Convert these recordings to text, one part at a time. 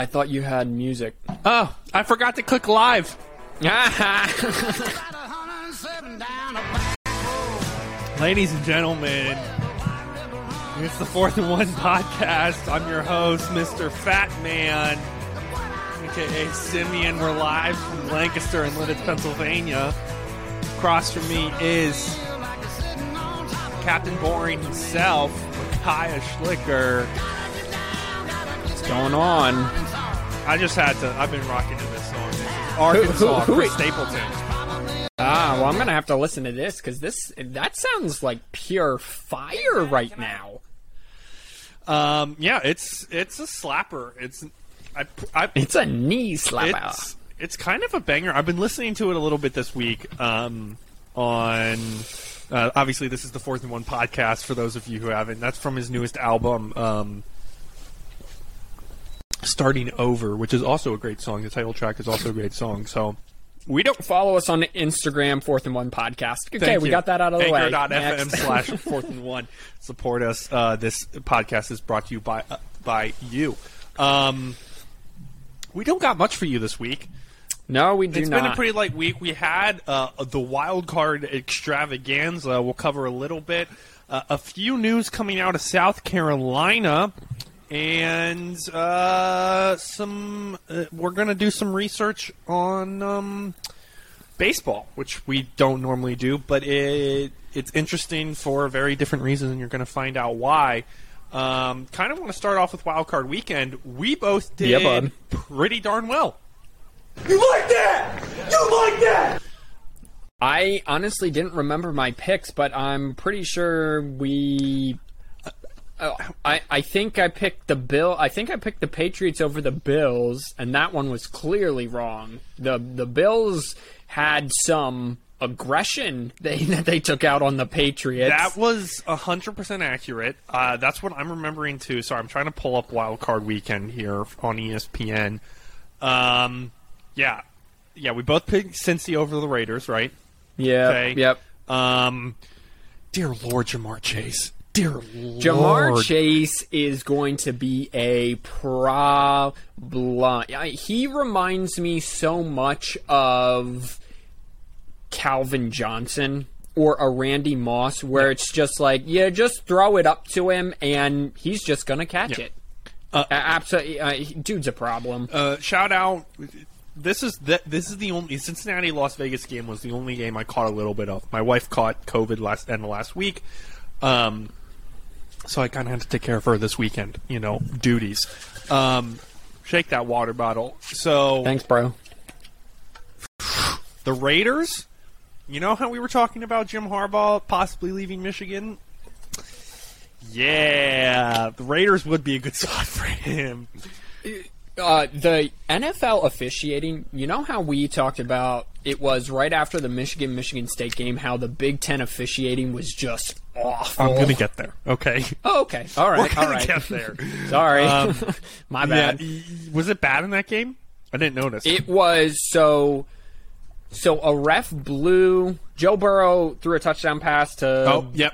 I thought you had music. Oh, I forgot to click live. Ladies and gentlemen, it's the 4th and 1 podcast. I'm your host, Mr. Fat Man, aka Simeon. We're live from Lancaster in Lititz, Pennsylvania. Across from me is Captain Boring himself, Micaiah Schlicker. What's going on? I've been rocking to this song. This is Arkansas, Chris Stapleton. Ah, well, I'm going to have to listen to this, because that sounds like pure fire right now. Yeah, it's a slapper. It's a knee slapper. It's kind of a banger. I've been listening to it a little bit this week obviously, this is the 4th and 1 podcast, for those of you who haven't. That's from his newest album, Starting Over, which is also a great song. The title track is also a great song, so... We don't follow us on Instagram, 4th and 1 podcast. Okay, we got that out of the way. Anchor.fm/4th and 1. Support us. This podcast is brought to you by you. We don't got much for you this week. No, we do not. It's been a pretty light week. We had the wild card extravaganza. We'll cover a little bit. A few news coming out of South Carolina. And we're going to do some research on baseball, which we don't normally do, but it's interesting for a very different reason, and you're going to find out why. Kind of want to start off with Wild Card Weekend. We both did pretty darn well. You like that? You like that? I honestly didn't remember my picks, but I'm pretty sure we... I think I picked the Bill. I think I picked the Patriots over the Bills, and that one was clearly wrong. The Bills had some aggression that they took out on the Patriots. That was 100% accurate. That's what I'm remembering too. Sorry, I'm trying to pull up Wild Card Weekend here on ESPN. Yeah, we both picked Cincy over the Raiders, right? Yeah. Okay. Yep. Dear Lord, Jamar Chase. Dear Lord. Jamar Chase is going to be a problem. He reminds me so much of Calvin Johnson or a Randy Moss, where it's just like, just throw it up to him, and he's just going to catch it. Absolutely, dude's a problem. Shout out. This is the only Cincinnati Las Vegas game was the only game I caught a little bit of. My wife caught COVID last week. So I kind of had to take care of her this weekend, duties. Shake that water bottle. So thanks, bro. The Raiders, how we were talking about Jim Harbaugh possibly leaving Michigan? Yeah, the Raiders would be a good spot for him. The NFL officiating, how we talked about it was right after the Michigan State game, how the Big Ten officiating was just awful. I'm going to get there. Okay. Oh, okay. All right. We're going to get there. Sorry. My bad. Yeah. Was it bad in that game? I didn't notice. It was. So a ref blew. Joe Burrow threw a touchdown pass to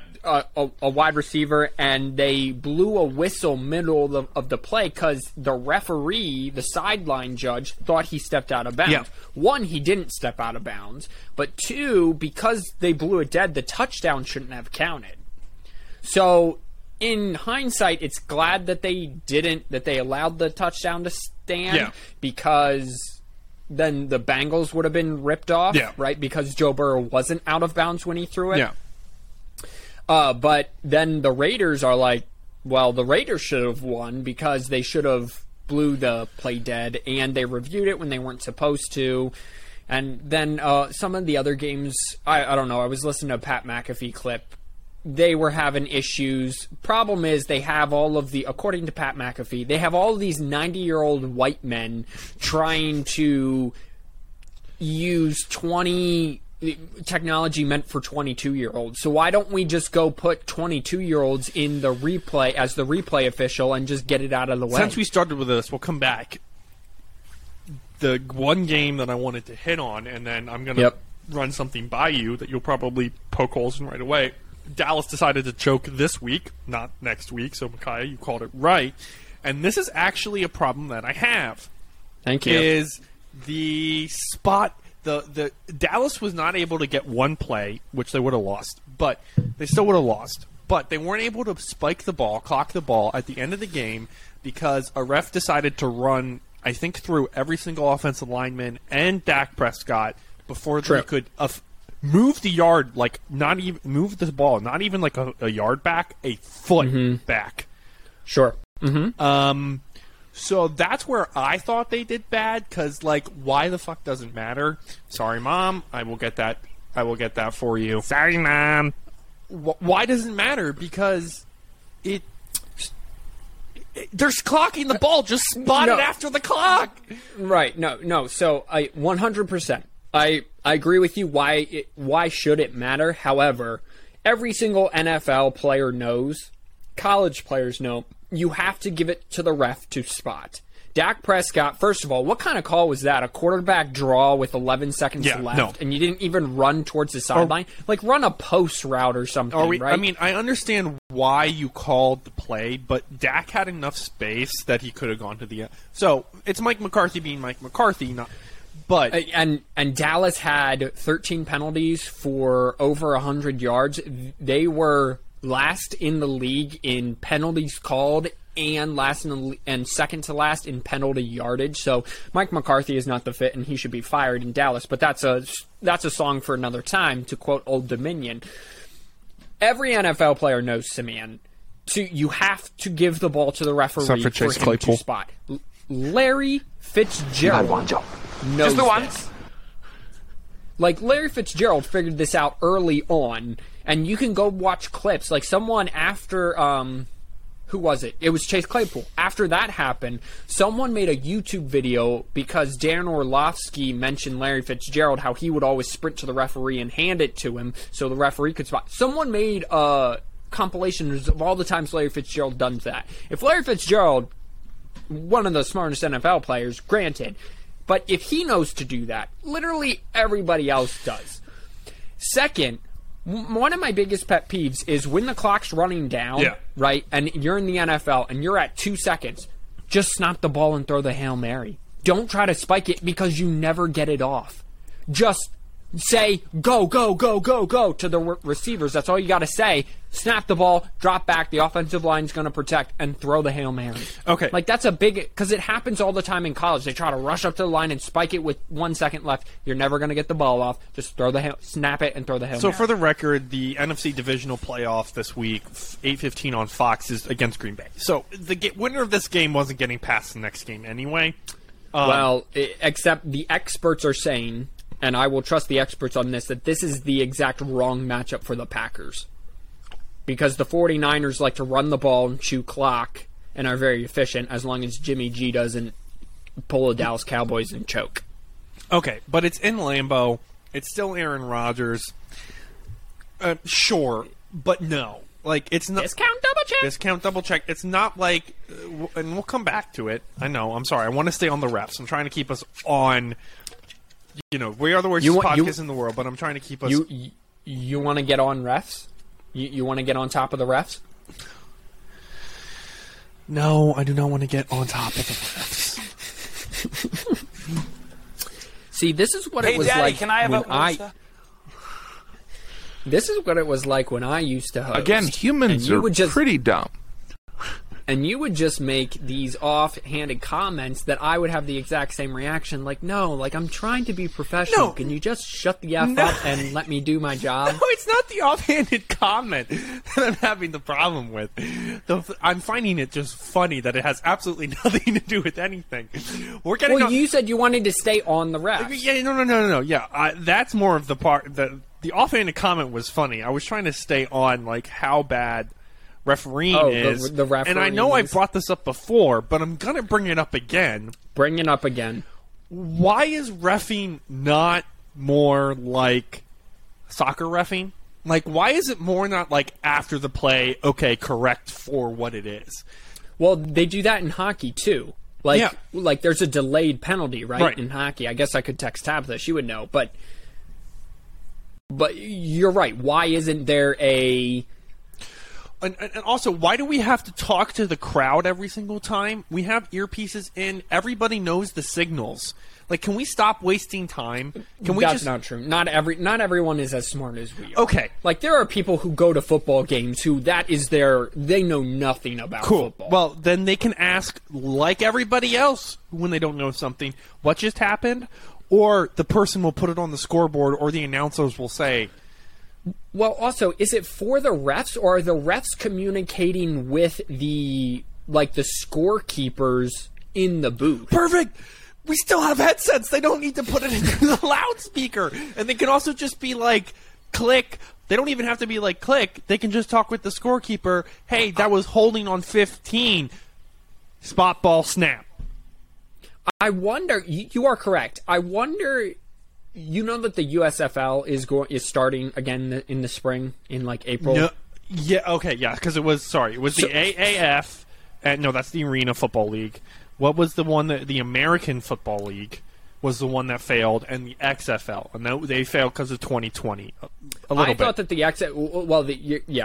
a wide receiver, and they blew a whistle middle of the play because the referee, the sideline judge, thought he stepped out of bounds. Yeah. One, he didn't step out of bounds, but two, because they blew it dead, the touchdown shouldn't have counted. So in hindsight, it's glad that they didn't, that they allowed the touchdown to stand because... then the Bengals would have been ripped off, right? Because Joe Burrow wasn't out of bounds when he threw it. Yeah. But then the Raiders are like, well, the Raiders should have won because they should have blew the play dead, and they reviewed it when they weren't supposed to. And then some of the other games, I don't know, I was listening to a Pat McAfee clip. They were having issues. Problem is they have all of the, according to Pat McAfee, they have all these 90-year-old white men trying to use technology meant for 22-year-olds. So why don't we just go put 22-year-olds in the replay as the replay official and just get it out of the way? Since we started with this, we'll come back. The one game that I wanted to hit on, and then I'm going to run something by you that you'll probably poke holes in right away. Dallas decided to choke this week, not next week, so Micaiah, you called it right. and this is actually a problem that I have. Thank you. Is the spot the Dallas was not able to get one play, which they would have lost, but they still would have lost. But they weren't able to spike the ball, clock the ball at the end of the game because a ref decided to run, I think, through every single offensive lineman and Dak Prescott before they could move the yard, like not even move the ball, not even like a yard back, a foot back. Sure. Mm-hmm. So that's where I thought they did bad because, like, why the fuck doesn't matter? Sorry, Mom. I will get that for you. Sorry, Mom. Why does it matter? Because they're clocking the ball. Just spot it after the clock. Right. No. So I 100%. I agree with you. Why should it matter? However, every single NFL player knows, college players know, you have to give it to the ref to spot. Dak Prescott, first of all, what kind of call was that? A quarterback draw with 11 seconds left, and you didn't even run towards the sideline? Like, run a post route or something, right? I mean, I understand why you called the play, but Dak had enough space that he could have gone to the end. So, it's Mike McCarthy being Mike McCarthy, not... But and Dallas had 13 penalties for over 100 yards. They were last in the league in penalties called and second to last in penalty yardage. So Mike McCarthy is not the fit, and he should be fired in Dallas. But that's a song for another time, to quote Old Dominion. Every NFL player knows Simeon. You have to give the ball to the referee for Chase Claypool to spot. Larry Fitzgerald. Just the once. Like, Larry Fitzgerald figured this out early on, and you can go watch clips. Like, someone after, who was it? It was Chase Claypool. After that happened, someone made a YouTube video because Dan Orlovsky mentioned Larry Fitzgerald, how he would always sprint to the referee and hand it to him so the referee could spot. Someone made compilations of all the times Larry Fitzgerald done that. If Larry Fitzgerald, one of the smartest NFL players, granted, but if he knows to do that, literally everybody else does. Second, one of my biggest pet peeves is when the clock's running down, right, and you're in the NFL and you're at 2 seconds, just snap the ball and throw the Hail Mary. Don't try to spike it because you never get it off. Just say, go, go, go, go, go to the receivers. That's all you got to say. Snap the ball, drop back, the offensive line's going to protect, and throw the Hail Mary. Okay. Like, that's a big... Because it happens all the time in college. They try to rush up to the line and spike it with 1 second left. You're never going to get the ball off. Just snap it and throw the Hail Mary. So, for the record, the NFC Divisional Playoff this week, 8:15 on Fox, is against Green Bay. So, the winner of this game wasn't getting past the next game anyway. Except the experts are saying... And I will trust the experts on this, that this is the exact wrong matchup for the Packers. Because the 49ers like to run the ball and chew clock and are very efficient as long as Jimmy G doesn't pull the Dallas Cowboys and choke. Okay, but it's in Lambeau. It's still Aaron Rodgers. Sure, but no. Like, it's not... Discount double check! Discount double check. It's not like... And we'll come back to it. I know. I'm sorry. I want to stay on the refs. I'm trying to keep us on... You know, we are the worst podcast in the world, but I'm trying to keep us... You want to get on refs? You want to get on top of the refs? No, I do not want to get on top of the refs. See, this is what it was Daddy, like can I have when I... This is what it was like when I used to host. Again, humans are pretty dumb. And you would just make these off-handed comments that I would have the exact same reaction. Like, no, like, I'm trying to be professional. No. Can you just shut the F up and let me do my job? No, it's not the off-handed comment that I'm having the problem with. I'm finding it just funny that it has absolutely nothing to do with anything. You said you wanted to stay on the refs. Yeah, no. Yeah, that's more of the part. The off-handed comment was funny. I was trying to stay on, like, how bad... refereeing is. The refereeing, and I know I brought this up before, but I'm going to bring it up again. Bring it up again. Why is reffing not more like soccer reffing? Like, why is it more not like after the play, okay, correct for what it is? Well, they do that in hockey, too. Like, like there's a delayed penalty, right, in hockey. I guess I could text Tabitha. She would know. But you're right. Why isn't there a... And also, why do we have to talk to the crowd every single time? We have earpieces in. Everybody knows the signals. Like, can we stop wasting time? That's not true. Not everyone is as smart as we are. Okay. Like, there are people who go to football games who they know nothing about football. Well, then they can ask, like everybody else, when they don't know something, what just happened? Or the person will put it on the scoreboard, or the announcers will say... Well, also, is it for the refs, or are the refs communicating with the scorekeepers in the booth? Perfect! We still have headsets. They don't need to put it into the loudspeaker. And they can also just be like, click. They don't even have to be like, click. They can just talk with the scorekeeper. Hey, that was holding on 15. Spot ball snap. I wonder, you are correct. I wonder... You know that the USFL is starting again in the spring, in April? No, yeah, okay, yeah, because it was the AAF. No, that's the Arena Football League. What was the one that the American Football League was the one that failed, and the XFL, and they failed because of 2020. I thought that the XFL,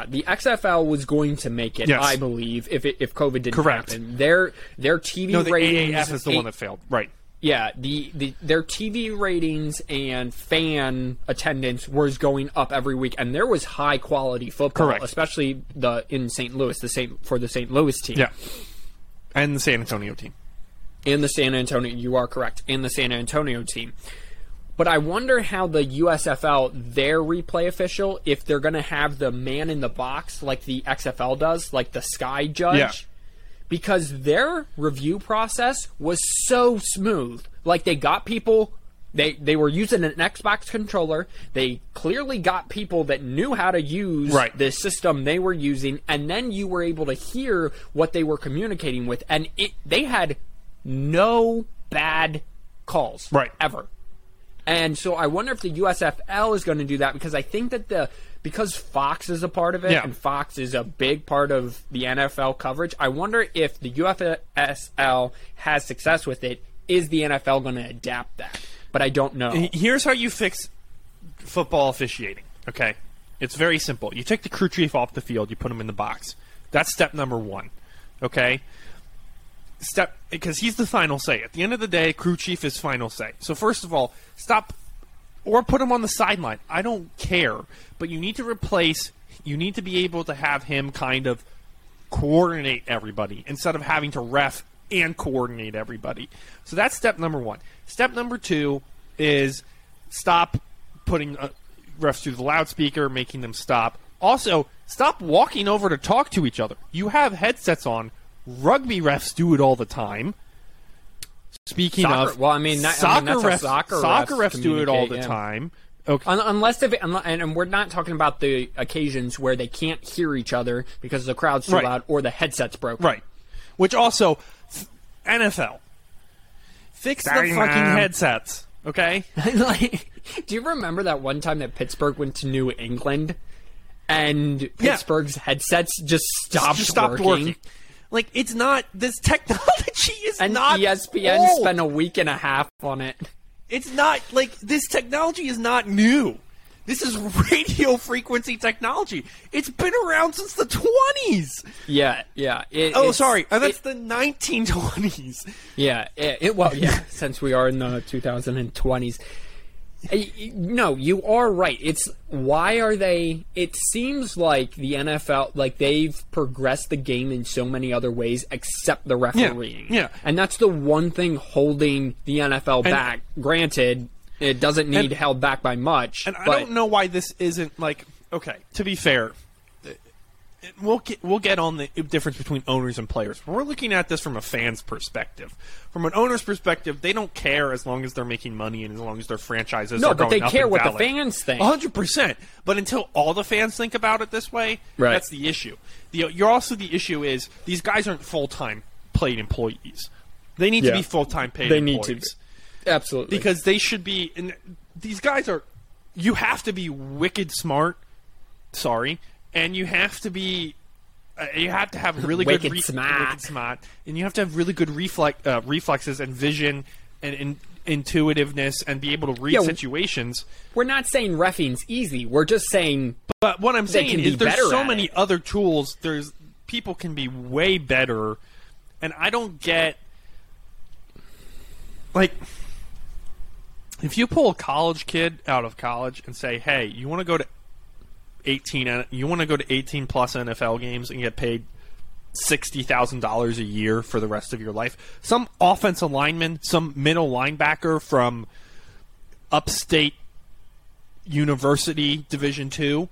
the XFL was going to make it, yes. I believe, if COVID didn't happen. Their TV ratings. AAF is the one that failed, right? Yeah, their TV ratings and fan attendance was going up every week, and there was high quality football, especially in St. Louis, for the St. Louis team. Yeah, and the San Antonio team. You are correct, and the San Antonio team. But I wonder how the USFL, their replay official, if they're going to have the man in the box like the XFL does, like the Sky Judge. Yeah. Because their review process was so smooth. Like, they got people, they were using an Xbox controller, they clearly got people that knew how to use the system they were using, and then you were able to hear what they were communicating with, and they had no bad calls, ever. And so I wonder if the USFL is going to do that, because I think that because Fox is a part of it, and Fox is a big part of the NFL coverage, I wonder if the USFL has success with it. Is the NFL going to adapt that? But I don't know. Here's how you fix football officiating, okay? It's very simple. You take the crew chief off the field, you put him in the box. That's step number one, okay? Because he's the final say. At the end of the day, crew chief is final say. So first of all, stop... Or put him on the sideline. I don't care. But you need to be able to have him kind of coordinate everybody instead of having to ref and coordinate everybody. So that's step number one. Step number two is stop putting refs through the loudspeaker, making them stop. Also, stop walking over to talk to each other. You have headsets on. Rugby refs do it all the time. Speaking soccer, of, well, I mean, not, soccer, I mean, that's refs, soccer refs do it all the time. Okay. Unless we're not talking about the occasions where they can't hear each other because the crowd's too loud or the headset's broken. Right. Which also, NFL, fix the fucking headsets, okay? Do you remember that one time that Pittsburgh went to New England and Pittsburgh's headsets just stopped working? Like, it's not... This technology is not old. And ESPN spent a week and a half on it. It's not... Like, this technology is not new. This is radio frequency technology. It's been around since the 20s. Yeah. That's the 1920s. Yeah. Since we are in the 2020s. No, you are right. It's why are they? It seems like the NFL, they've progressed the game in so many other ways except the refereeing. Yeah. And that's the one thing holding the NFL back. Granted, it doesn't need held back by much. And I don't know why this isn't okay. To be fair, we'll get on the difference between owners and players. We're looking at this from a fan's perspective. From an owner's perspective, they don't care as long as they're making money and as long as their franchises are going up and valid. No, but they care what the fans think. 100%. But until all the fans think about it this way, that's the issue. The issue is these guys aren't full-time paid employees. They need to be full-time paid employees. They need to be. Absolutely. Because they should be... And these guys are... You have to be wicked smart. Sorry. And you have to be, really good wicked smart, and you have to have really good reflexes and vision, and intuitiveness and be able to read situations. We're not saying reffing's easy. We're just saying. But what I'm saying is there's so many other tools. There's people can be way better, and I don't get like. If you pull a college kid out of college and say, "Hey, you want to go to 18, you want to go to 18 plus NFL games and get paid $60,000 a year for the rest of your life," some offensive lineman, some middle linebacker from upstate university Division II,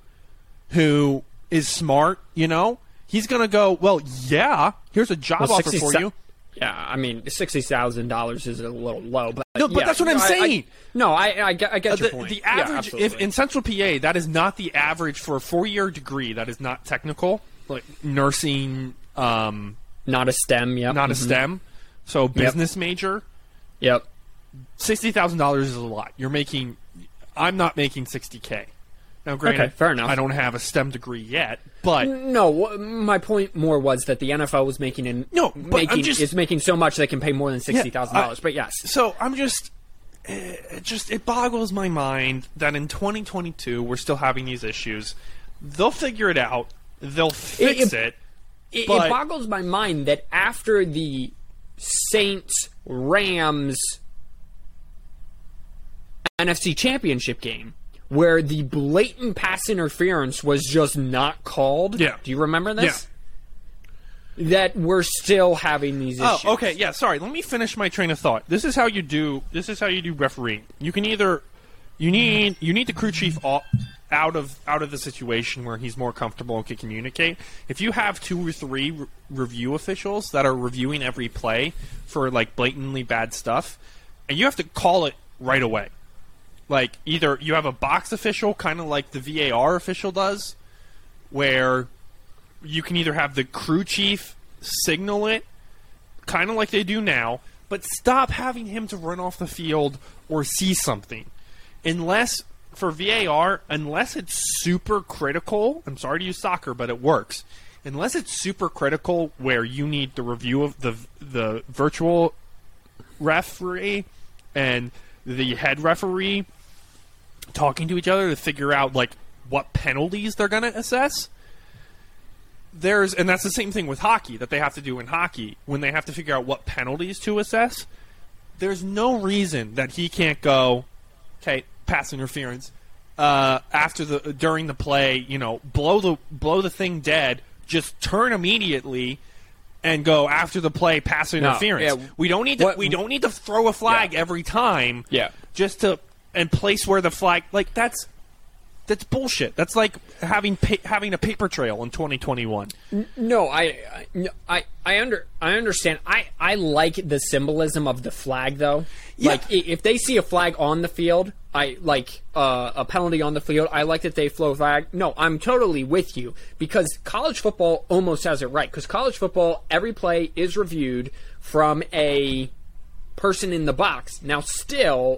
who is smart, you know, he's gonna go. Well, yeah, here's a job offer for you. Yeah, I mean, $60,000 is a little low, but no, but that's what I'm saying. I get your point. The average, if in Central PA, that is not the average for a 4-year degree. That is not technical, like nursing, not a STEM, not a STEM. So business major, $60,000 is a lot. You're making, I'm not making $60K. Now, granted, okay, fair enough. I don't have a STEM degree yet, but no. My point more was that the NFL was making is making so much they can pay more than $60,000. But yes, so I'm just, it boggles my mind that in 2022 we're still having these issues. They'll figure it out. They'll fix it. It boggles my mind that after the Saints-Rams NFC Championship game, where the blatant pass interference was just not called. Yeah. Do you remember this? Yeah. That we're still having these issues. Oh, okay. Yeah, sorry. Let me finish my train of thought. This is how you do refereeing. You can either you need the crew chief out of the situation where he's more comfortable and can communicate. If you have 2 or 3 review officials that are reviewing every play for like blatantly bad stuff, and you have to call it right away. Like, either you have a box official, kind of like the VAR official does, where you can either have the crew chief signal it, kind of like they do now, but stop having him to run off the field or see something. Unless, for VAR, unless it's super critical, I'm sorry to use soccer, but it works. Unless it's super critical where you need the review of the virtual referee and the head referee talking to each other to figure out like what penalties they're going to assess. And that's the same thing with hockey that they have to do in hockey when they have to figure out what penalties to assess. There's no reason that he can't go, okay, pass interference during the play, you know, blow the thing dead, just turn immediately and go after the play pass interference. No, yeah. We don't need to throw a flag every time. Yeah. Just to and place where the flag, like that's bullshit. That's like having a paper trail in 2021. No, I understand. I like the symbolism of the flag though. Yeah. Like if they see a flag on the field, I like a penalty on the field. I like that they flow flag. No, I'm totally with you because college football almost has it right. Because college football, every play is reviewed from a person in the box. Now,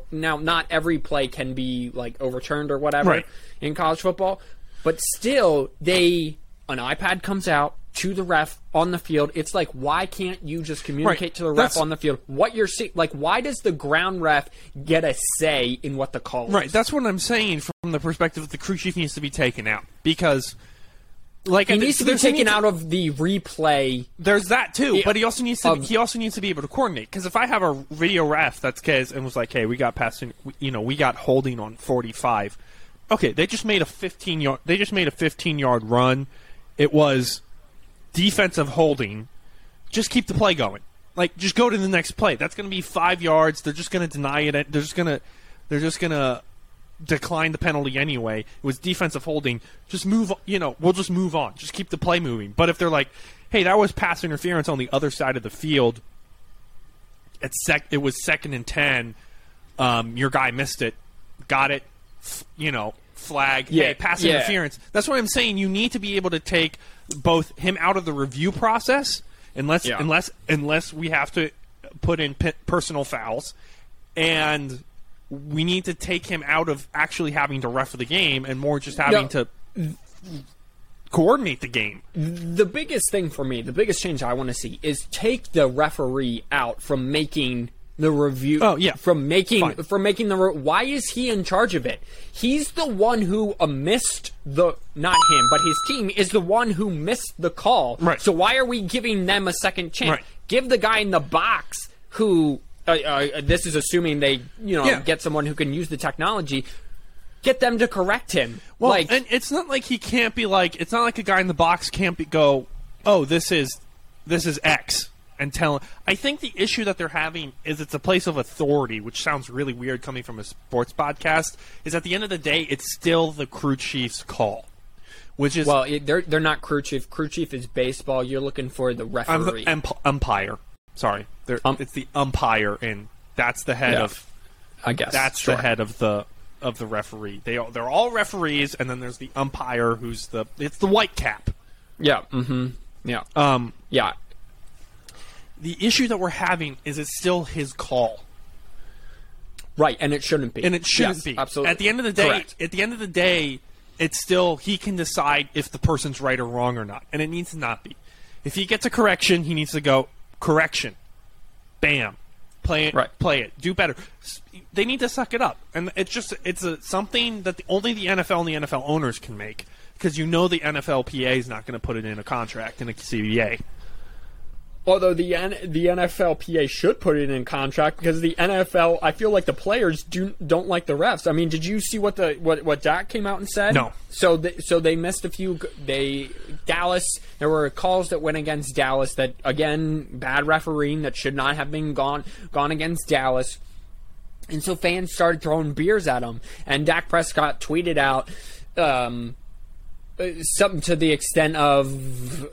not every play can be like overturned or whatever in college football, but still, an iPad comes out to the ref on the field. It's like, why can't you just communicate to the ref on the field what you're seeing? Like, why does the ground ref get a say in what the call is? Right, that's what I'm saying from the perspective that the crew chief needs to be taken out. Because, like, he needs to be taken out of the replay. There's that too, but he also needs to be able to coordinate. Because if I have a video ref that's case and was like, hey, we got passing, you know, we got holding on 45. Okay, they just made a 15-yard run. It was defensive holding. Just keep the play going. Like, just go to the next play. That's going to be 5 yards. They're just going to deny it. They're just going to decline the penalty anyway. It was defensive holding. Just move. You know, we'll just move on. Just keep the play moving. But if they're like, hey, that was pass interference on the other side of the field. It was 2nd and 10. Your guy missed it. Got it. You know. Flag, hey, pass interference. That's why I'm saying you need to be able to take both him out of the review process, unless we have to put in personal fouls, and we need to take him out of actually having to ref the game and more just having to coordinate the game. The biggest thing for me, the biggest change I want to see is take the referee out from making the review from making the why is he in charge of it? He's the one who missed the not him, but his team is the one who missed the call. Right. So why are we giving them a second chance? Right. Give the guy in the box who this is assuming they get someone who can use the technology. Get them to correct him. Well, and it's not like he can't be like. It's not like a guy in the box can't be go. Oh, this is X. And tell. I think the issue that they're having is it's a place of authority, which sounds really weird coming from a sports podcast. Is at the end of the day, it's still the crew chief's call, which is they're not crew chief. Crew chief is baseball. You're looking for the referee, umpire. Sorry, it's the umpire, and that's the head of. I guess that's the head of the. Of the referee. They're all referees, and then there's the umpire who's it's the white cap. Yeah. Mm-hmm. Yeah. Yeah. The issue that we're having is it's still his call. Right, and it shouldn't be. And it shouldn't be. Absolutely. At the end of the day, it's still he can decide if the person's right or wrong or not. And it needs to not be. If he gets a correction, he needs to go correction. Bam. Play it. Do better. They need to suck it up, and it's something that only the NFL and the NFL owners can make, because the NFLPA is not going to put it in a contract in a CBA. Although the NFLPA should put it in contract, because the NFL, I feel like the players don't like the refs. I mean, did you see what Dak came out and said? No. So they missed a few. There were calls that went against Dallas that again bad refereeing that should not have been gone against Dallas. And so fans started throwing beers at him, and Dak Prescott tweeted out something to the extent of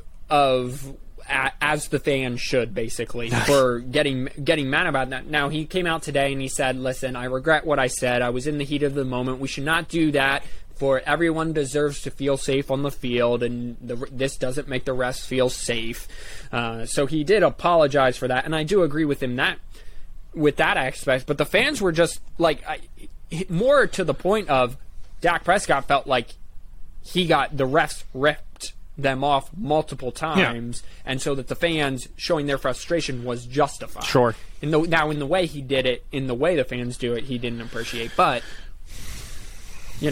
as the fans should, basically, for getting mad about that. Now, he came out today and he said, listen, I regret what I said. I was in the heat of the moment. We should not do that, for everyone deserves to feel safe on the field, and this doesn't make the refs feel safe. So he did apologize for that, and I do agree with him with that aspect, but the fans were just like more to the point of Dak Prescott felt like the refs ripped them off multiple times, and so that the fans showing their frustration was justified. Sure. And now in the way he did it, in the way the fans do it, he didn't appreciate, but you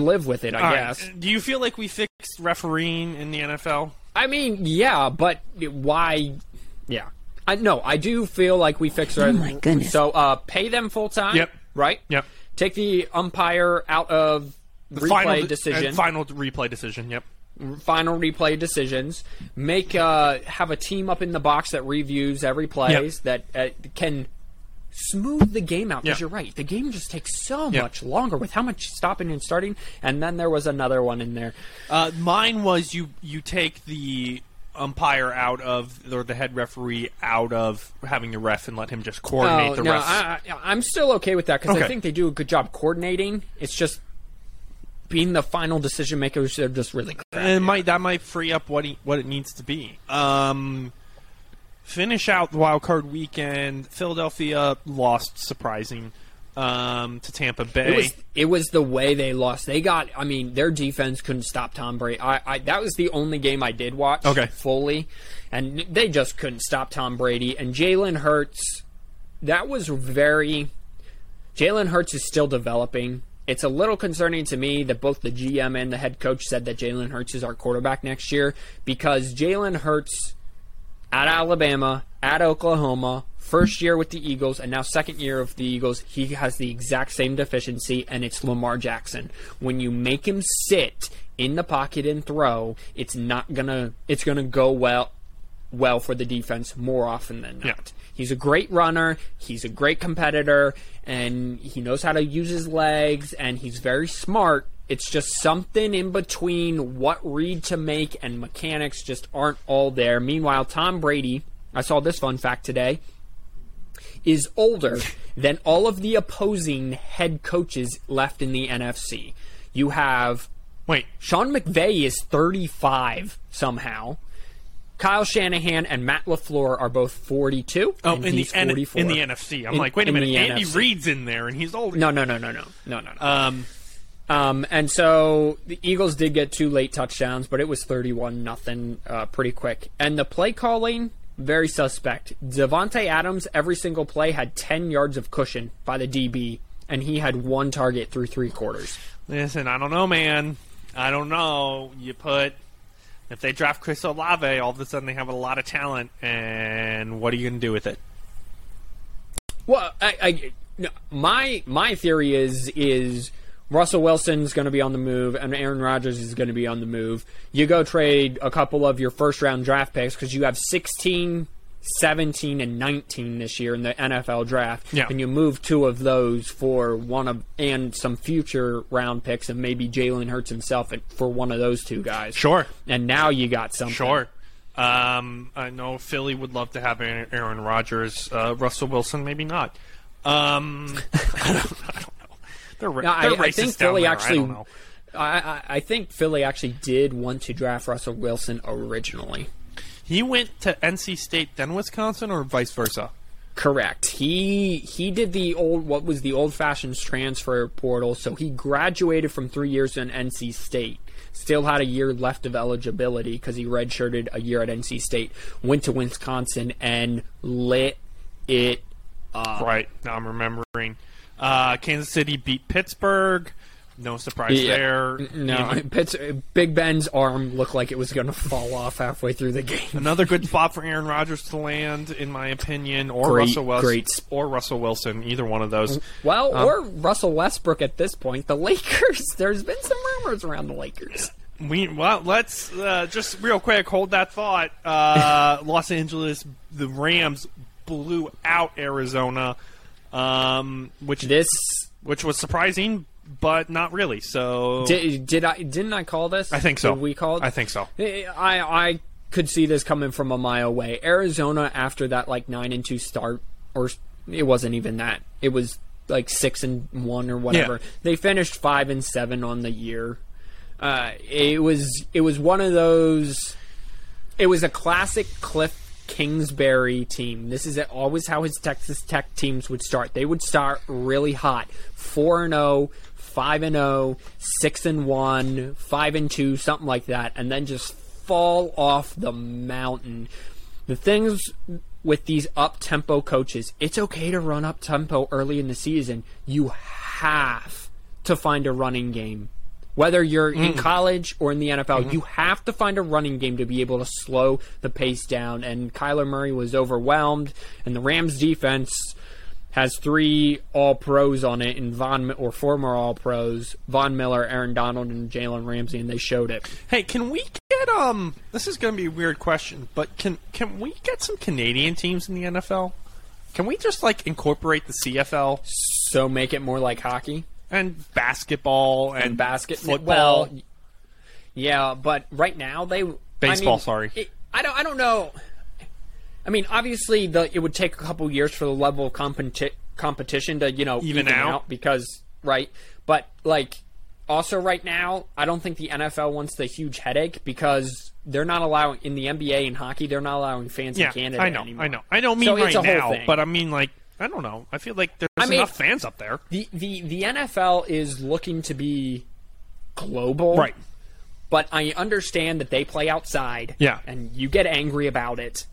live with it, I guess. Right. Do you feel like we fixed refereeing in the NFL? I mean, yeah, but why? Yeah. No, I do feel like we fixed it. Oh, my goodness. So pay them full time, right? Yep. Take the umpire out of the replay decision. Final replay decision, yep. Final replay decisions. Have a team up in the box that reviews every play that can smooth the game out, because you're right. The game just takes so much longer with how much stopping and starting, and then there was another one in there. Mine was you take the umpire out of, or the head referee out of having a ref, and let him just coordinate the refs. I'm still okay with that, because I think they do a good job coordinating. It's just being the final decision makers, they're just really crap. And that might free up what it needs to be. Finish out the wild card weekend. Philadelphia lost, surprising, to Tampa Bay. It was the way they lost. They got, I mean, their defense couldn't stop Tom Brady. That was the only game I did watch fully, and they just couldn't stop Tom Brady. And Jalen Hurts, Jalen Hurts is still developing. It's a little concerning to me that both the GM and the head coach said that Jalen Hurts is our quarterback next year, because Jalen Hurts at Alabama, at Oklahoma, first year with the Eagles, and now second year of the Eagles, he has the exact same deficiency, and it's Lamar Jackson. When you make him sit in the pocket and throw, it's gonna go well for the defense more often than not. Yeah. He's a great runner, he's a great competitor, and he knows how to use his legs, and he's very smart. It's just something in between what read to make and mechanics just aren't all there. Meanwhile, Tom Brady, I saw this fun fact today, is older than all of the opposing head coaches left in the NFC. You have... Wait. Sean McVay is 35 somehow. Kyle Shanahan and Matt LaFleur are both 42. Oh, he's 44. In the NFC. I'm like, wait a minute, Andy Reid's in there, and he's older. No. And so the Eagles did get two late touchdowns, but it was 31-0 pretty quick. And the play calling very suspect. Devontae Adams, every single play, had 10 yards of cushion by the DB, and he had one target through three quarters. Listen, I don't know, man. I don't know. If they draft Chris Olave, all of a sudden they have a lot of talent, and what are you going to do with it? Well, my theory is Russell Wilson's going to be on the move, and Aaron Rodgers is going to be on the move. You go trade a couple of your first-round draft picks because you have 16, 17, and 19 this year in the NFL draft, yeah. And you move two of those for and some future round picks, and maybe Jalen Hurts himself for one of those two guys. Sure. And now you got something. Sure. I know Philly would love to have Aaron Rodgers. Russell Wilson, maybe not. I don't know. I think Philly actually did want to draft Russell Wilson originally. He went to NC State, then Wisconsin, or vice versa? Correct. He did the old-fashioned transfer portal, so he graduated from 3 years in NC State, still had a year left of eligibility because he redshirted a year at NC State, went to Wisconsin, and lit it up. Right, now I'm remembering. Kansas City beat Pittsburgh. No surprise there. No, Big Ben's arm looked like it was going to fall off halfway through the game. Another good spot for Aaron Rodgers to land, in my opinion, or Russell Wilson, either one of those. Well, or Russell Westbrook at this point. The Lakers. There's been some rumors around the Lakers. Let's just real quick hold that thought. Los Angeles, the Rams blew out Arizona. Which was surprising, but not really. So didn't I call this? I think so. Did we call it? I think so. I could see this coming from a mile away. Arizona, after that 9-2 start, or it wasn't even that. It was 6-1 or whatever. Yeah. They finished 5-7 on the year. It was one of those. It was a classic Cliff Kingsbury team. This is always how his Texas Tech teams would start. They would start really hot. 4-0, 5-0, 6-1, 5-2, something like that, and then just fall off the mountain. The things with these up-tempo coaches, it's okay to run up-tempo early in the season. You have to find a running game. Whether you're in college or in the NFL, you have to find a running game to be able to slow the pace down. And Kyler Murray was overwhelmed, and the Rams' defense has three All-Pros on it, and former All-Pros, Von Miller, Aaron Donald, and Jalen Ramsey, and they showed it. Hey, can we get this is going to be a weird question, but can we get some Canadian teams in the NFL? Can we just incorporate the CFL? So make it more like hockey? And basketball and football. Well, yeah, but right now baseball. I don't know. I mean, obviously, it would take a couple years for the level of competition to even out because right. But also right now, I don't think the NFL wants the huge headache because they're not allowing in the NBA and hockey. They're not allowing fans in Canada anymore. I don't mean so right now, but I mean I don't know. I feel like there's enough fans up there. The NFL is looking to be global. Right. But I understand that they play outside. Yeah. And you get angry about it.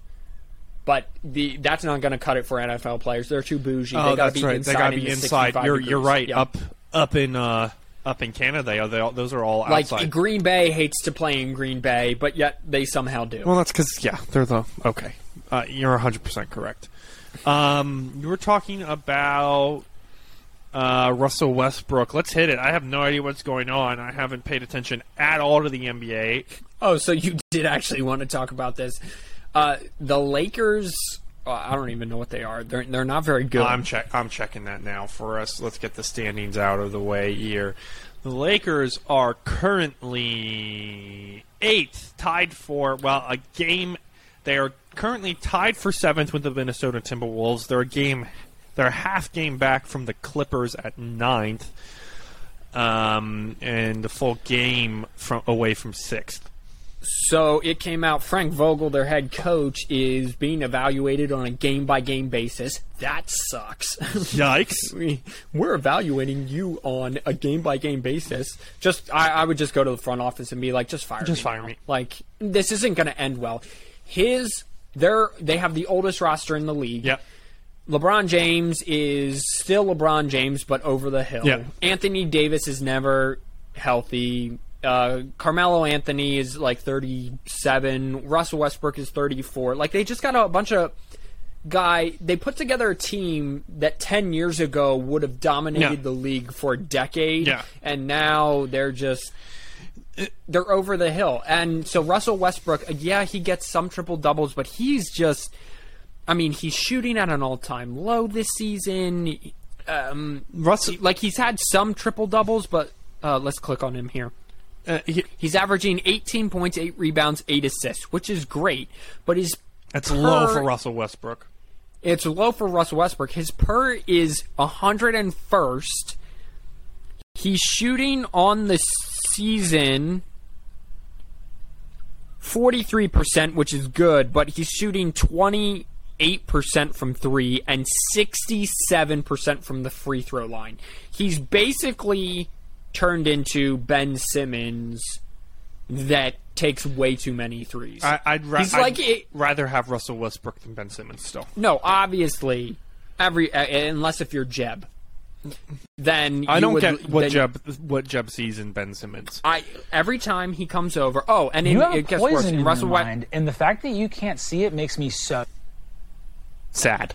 But that's not going to cut it for NFL players. They're too bougie. Oh, that's right. They got to be inside. You're right. Yeah. Up in Canada, those are all outside. Green Bay hates to play in Green Bay, but yet they somehow do. Well, that's because, they're the... Okay. You're 100% correct. You were talking about Russell Westbrook. Let's hit it. I have no idea what's going on. I haven't paid attention at all to the NBA. Oh, so you did actually want to talk about this. The Lakers, I don't even know what they are. They're not very good. I'm checking that now for us. Let's get the standings out of the way here. The Lakers are currently tied for 7th with the Minnesota Timberwolves. They're a half game back from the Clippers at 9th, and a full game away from 6th. So it came out Frank Vogel, their head coach, is being evaluated on a game-by-game basis. That sucks. Yikes. We're evaluating you on a game-by-game basis. I would just go to the front office and be like, just fire me. Just fire me. This isn't going to end well. His They have the oldest roster in the league. Yep. LeBron James is still LeBron James, but over the hill. Yep. Anthony Davis is never healthy. Carmelo Anthony is like 37. Russell Westbrook is 34. Like, they just got a bunch of guy. They put together a team that 10 years ago would have dominated the league for a decade, and now they're over the hill. And so Russell Westbrook, he gets some triple doubles, but he's just, I mean, he's shooting at an all-time low this season. He's had some triple doubles, but let's click on him here. He's averaging 18 points, 8 rebounds, 8 assists, which is great, but that's low for Russell Westbrook. It's low for Russell Westbrook. His per is 101st. He's shooting on the season 43%, which is good, but he's shooting 28% from three and 67% from the free throw line. He's basically turned into Ben Simmons that takes way too many threes. I'd rather have Russell Westbrook than Ben Simmons still. No, obviously, unless if you're Jeb. Then I don't get what Jeb sees in Ben Simmons. Every time he comes over, it gets worse. In Russell Westbrook, and the fact that you can't see it makes me so sad.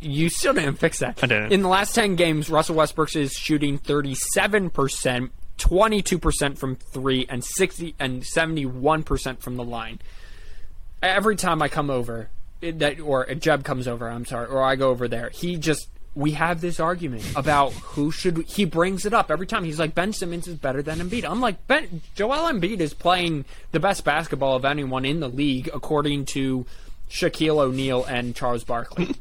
You still didn't fix that. I didn't. In the last 10 games, Russell Westbrook is shooting 37%, 22% from three, and 71% from the line. Every time I come over, or Jeb comes over, I'm sorry, or I go over there, we have this argument about who should. He brings it up every time. He's like, Ben Simmons is better than Embiid. I'm like, Joel Embiid is playing the best basketball of anyone in the league, according to Shaquille O'Neal and Charles Barkley.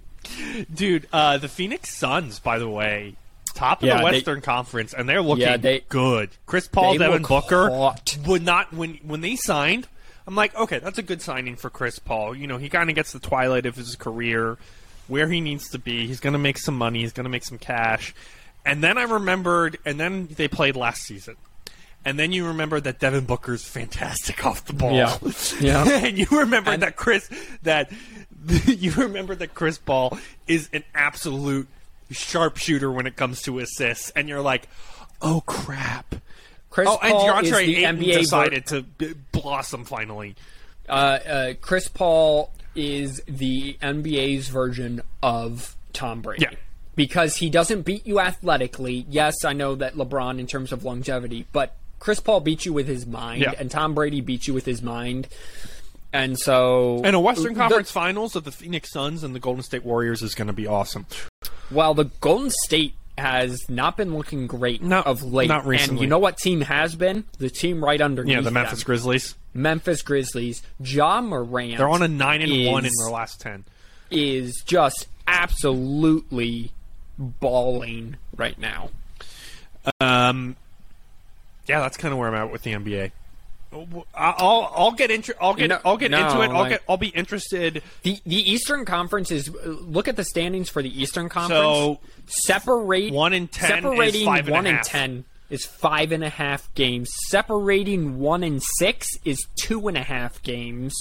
Dude, the Phoenix Suns, by the way, top of the Western Conference, and they're looking good. Chris Paul, Devin Booker would not when they signed. I'm like, okay, that's a good signing for Chris Paul. You know, he kind of gets the twilight of his career, where he needs to be. He's going to make some money. He's going to make some cash. And then I remembered, and then they played last season. And then you remember that Devin Booker's fantastic off the ball. Yeah. And you remember that Chris Paul is an absolute sharpshooter when it comes to assists. And you're like, oh, crap. Paul and DeAndre Ayton decided to blossom finally. Chris Paul is the NBA's version of Tom Brady. Yeah. Because he doesn't beat you athletically. Yes, I know that LeBron in terms of longevity, but Chris Paul beat you with his mind, and Tom Brady beat you with his mind. And so... And a Western Conference Finals of the Phoenix Suns and the Golden State Warriors is going to be awesome. Well, the Golden State has not been looking great of late. Not recently. And you know what team has been? The team right underneath them. Yeah, the Memphis Grizzlies. Ja Morant... They're on a 9-1 in their last 10. ...is just absolutely... balling right now. That's kind of where I'm at with the NBA. I'll be interested. The Eastern Conference is. Look at the standings for the Eastern Conference. So separate 1 and 10. Separating is 5 and 1 and 10 is 5.5 games. Separating 1 and 6 is 2.5 games,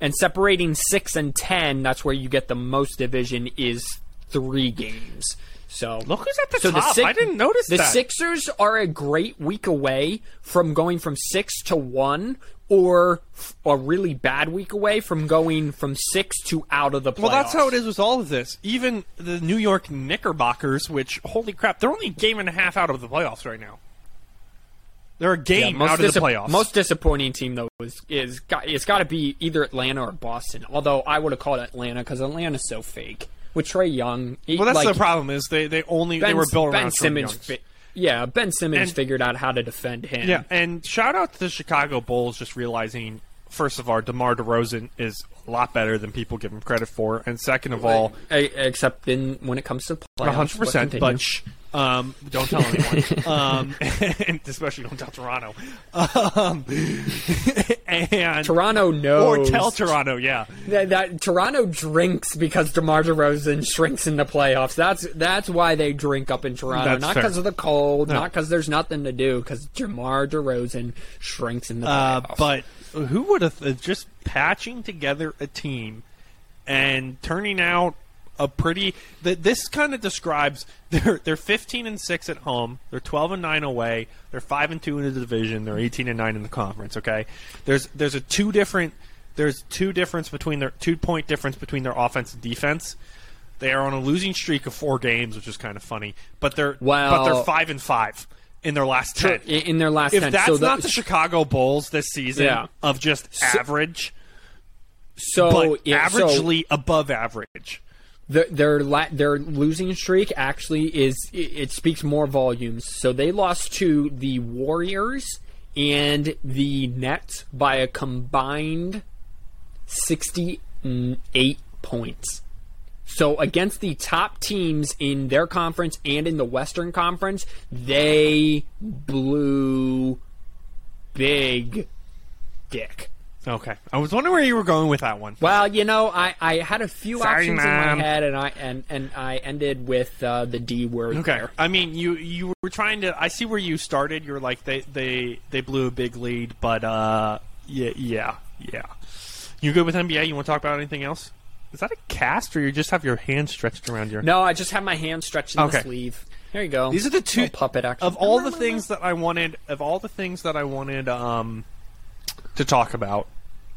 and separating 6 and 10. That's where you get the most division is 3 games. So look who's at the top. I didn't notice that. The Sixers are a great week away from going from 6 to 1, or a really bad week away from going from 6 to out of the playoffs. Well, that's how it is with all of this. Even the New York Knickerbockers, which, holy crap, they're only a game and a half out of the playoffs right now. They're a game out of the playoffs. Most disappointing team, though, it's got to be either Atlanta or Boston, although I would have called Atlanta because Atlanta's so fake. With Trae Young, the problem is they were built around Simmons. Ben Simmons figured out how to defend him. Yeah, and shout out to the Chicago Bulls just realizing, first of all, DeMar DeRozan is a lot better than people give him credit for, and second of all, except when it comes to playoffs, 100%. But don't tell anyone, and especially don't tell Toronto. And Toronto knows, or tell Toronto, that Toronto drinks because DeMar DeRozan shrinks in the playoffs. That's why they drink up in Toronto, not because of the cold, not because there's nothing to do, because DeMar DeRozan shrinks in the playoffs. But who would have just patching together a team and turning out a pretty – this kind of describes they're 15-6 at home. They're 12-9 away. They're 5-2 in the division. They're 18-9 in the conference, okay? There's a two different – there's two difference between their – 2-point difference between their offense and defense. They are on a losing streak of 4 games, which is kind of funny, but they're but they're 5-5. In their last 10. In their last 10. If that's not the Chicago Bulls this season of just average, averagely above average. Their losing streak actually it speaks more volumes. So they lost to the Warriors and the Nets by a combined 68 points. So against the top teams in their conference and in the Western Conference, they blew big dick. Okay. I was wondering where you were going with that one. Well, you know, I had a few options in my head, and I ended with the D word. Okay. There. I mean, you were trying to – I see where you started. You were like, they blew a big lead, but yeah. You good with NBA? You want to talk about anything else? Is that a cast, or you just have your hand stretched around your... No, I just have my hand stretched in the sleeve. There you go. These are the two... Oh, puppet action. Of all the things that I wanted... Of all the things that I wanted to talk about,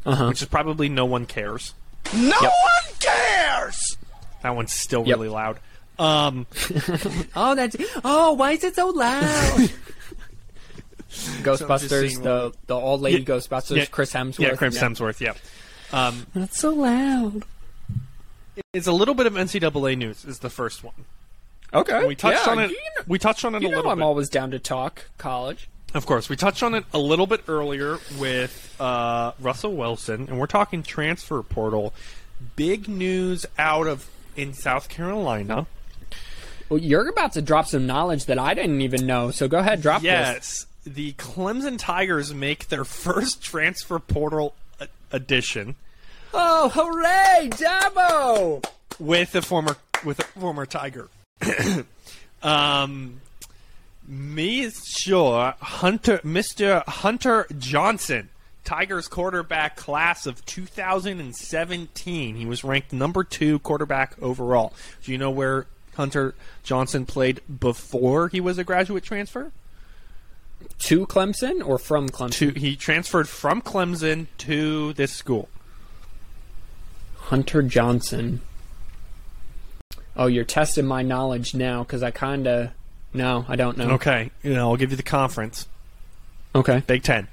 which is probably No One Cares. No one cares! That one's still really loud. Why is it so loud? Ghostbusters, the old lady Ghostbusters, Chris Hemsworth. Yeah, Chris Hemsworth, that's so loud. It's a little bit of NCAA news is the first one. Okay. And we touched on it. We touched on it a little bit. I'm always down to talk college. Of course. We touched on it a little bit earlier with Russell Wilson, and we're talking transfer portal. Big news out of in South Carolina. Well, you're about to drop some knowledge that I didn't even know, so go ahead, drop this. Yes. The Clemson Tigers make their first transfer portal edition. Oh, hooray, Dabo! With a former Tiger. Mr. Hunter Johnson, Tigers quarterback class of 2017. He was ranked number 2 quarterback overall. Do you know where Hunter Johnson played before he was a graduate transfer? To Clemson or from Clemson? He transferred from Clemson to this school. Hunter Johnson. Oh, you're testing my knowledge now because I don't know. Okay, I'll give you the conference. Okay. Big Ten.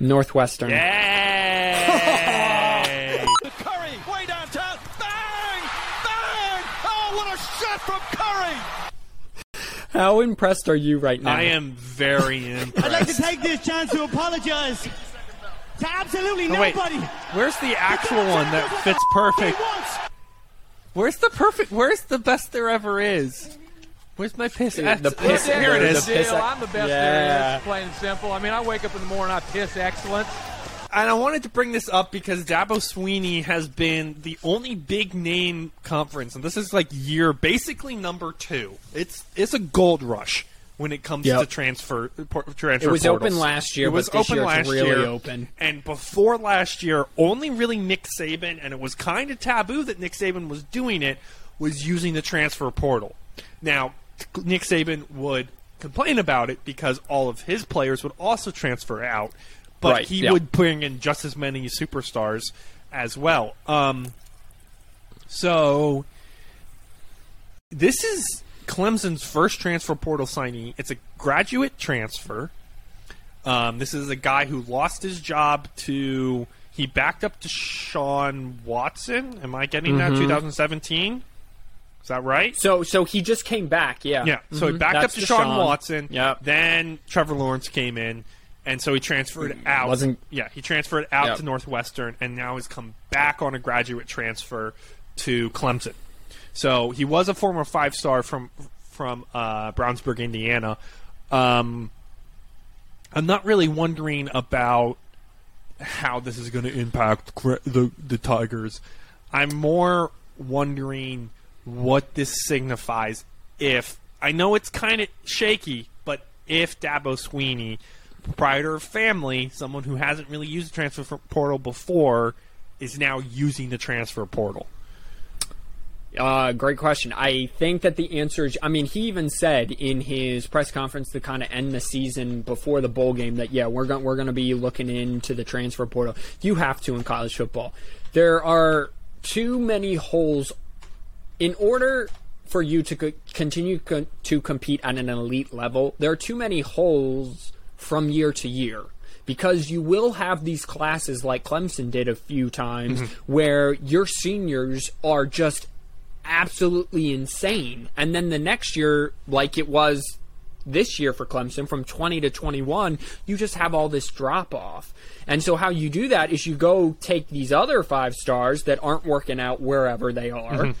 Northwestern. Yay! Curry, way downtown. Bang! Bang! Oh, what a shot from Curry! How impressed are you right now? I am very impressed. I'd like to take this chance to apologize. Absolutely nobody. Wait, where's the actual one that fits perfect? Where's the best there ever is? Where's my piss? The piss. Here it is. I'm the best there is, plain and simple. I mean, I wake up in the morning, I piss excellence. And I wanted to bring this up because Dabo Sweeney has been the only big name conference, and this is like year basically number 2. It's a gold rush. When it comes to transfer, it was portals. Open last year. It was open last year. Really open. And before last year, only really Nick Saban, and it was kind of taboo that Nick Saban was doing it, was using the transfer portal. Now, Nick Saban would complain about it because all of his players would also transfer out, but he would bring in just as many superstars as well. So this is Clemson's first transfer portal signee. It's a graduate transfer. This is a guy who lost his job to... He backed up to Sean Watson. Am I getting that? 2017? Is that right? So he just came back, Yeah, so he backed up to Sean Watson. Yep. Then Trevor Lawrence came in, and so he transferred out. He transferred out to Northwestern, and now he's come back on a graduate transfer to Clemson. So he was a former 5-star from Brownsburg, Indiana. I'm not really wondering about how this is going to impact the Tigers. I'm more wondering what this signifies if – I know it's kind of shaky, but if Dabo Sweeney proprietor of family, someone who hasn't really used the transfer portal before, is now using the transfer portal? Great question. I think that the answer is, I mean, he even said in his press conference to kind of end the season before the bowl game that, yeah, we're going to be looking into the transfer portal. You have to in college football. There are too many holes in order for you to continue to compete at an elite level. There are too many holes from year to year, because you will have these classes like Clemson did a few times where your seniors are just absolutely insane. And then the next year, like it was this year for Clemson, from 20 to 21, you just have all this drop off. And so how you do that is you go take these other five stars that aren't working out wherever they are,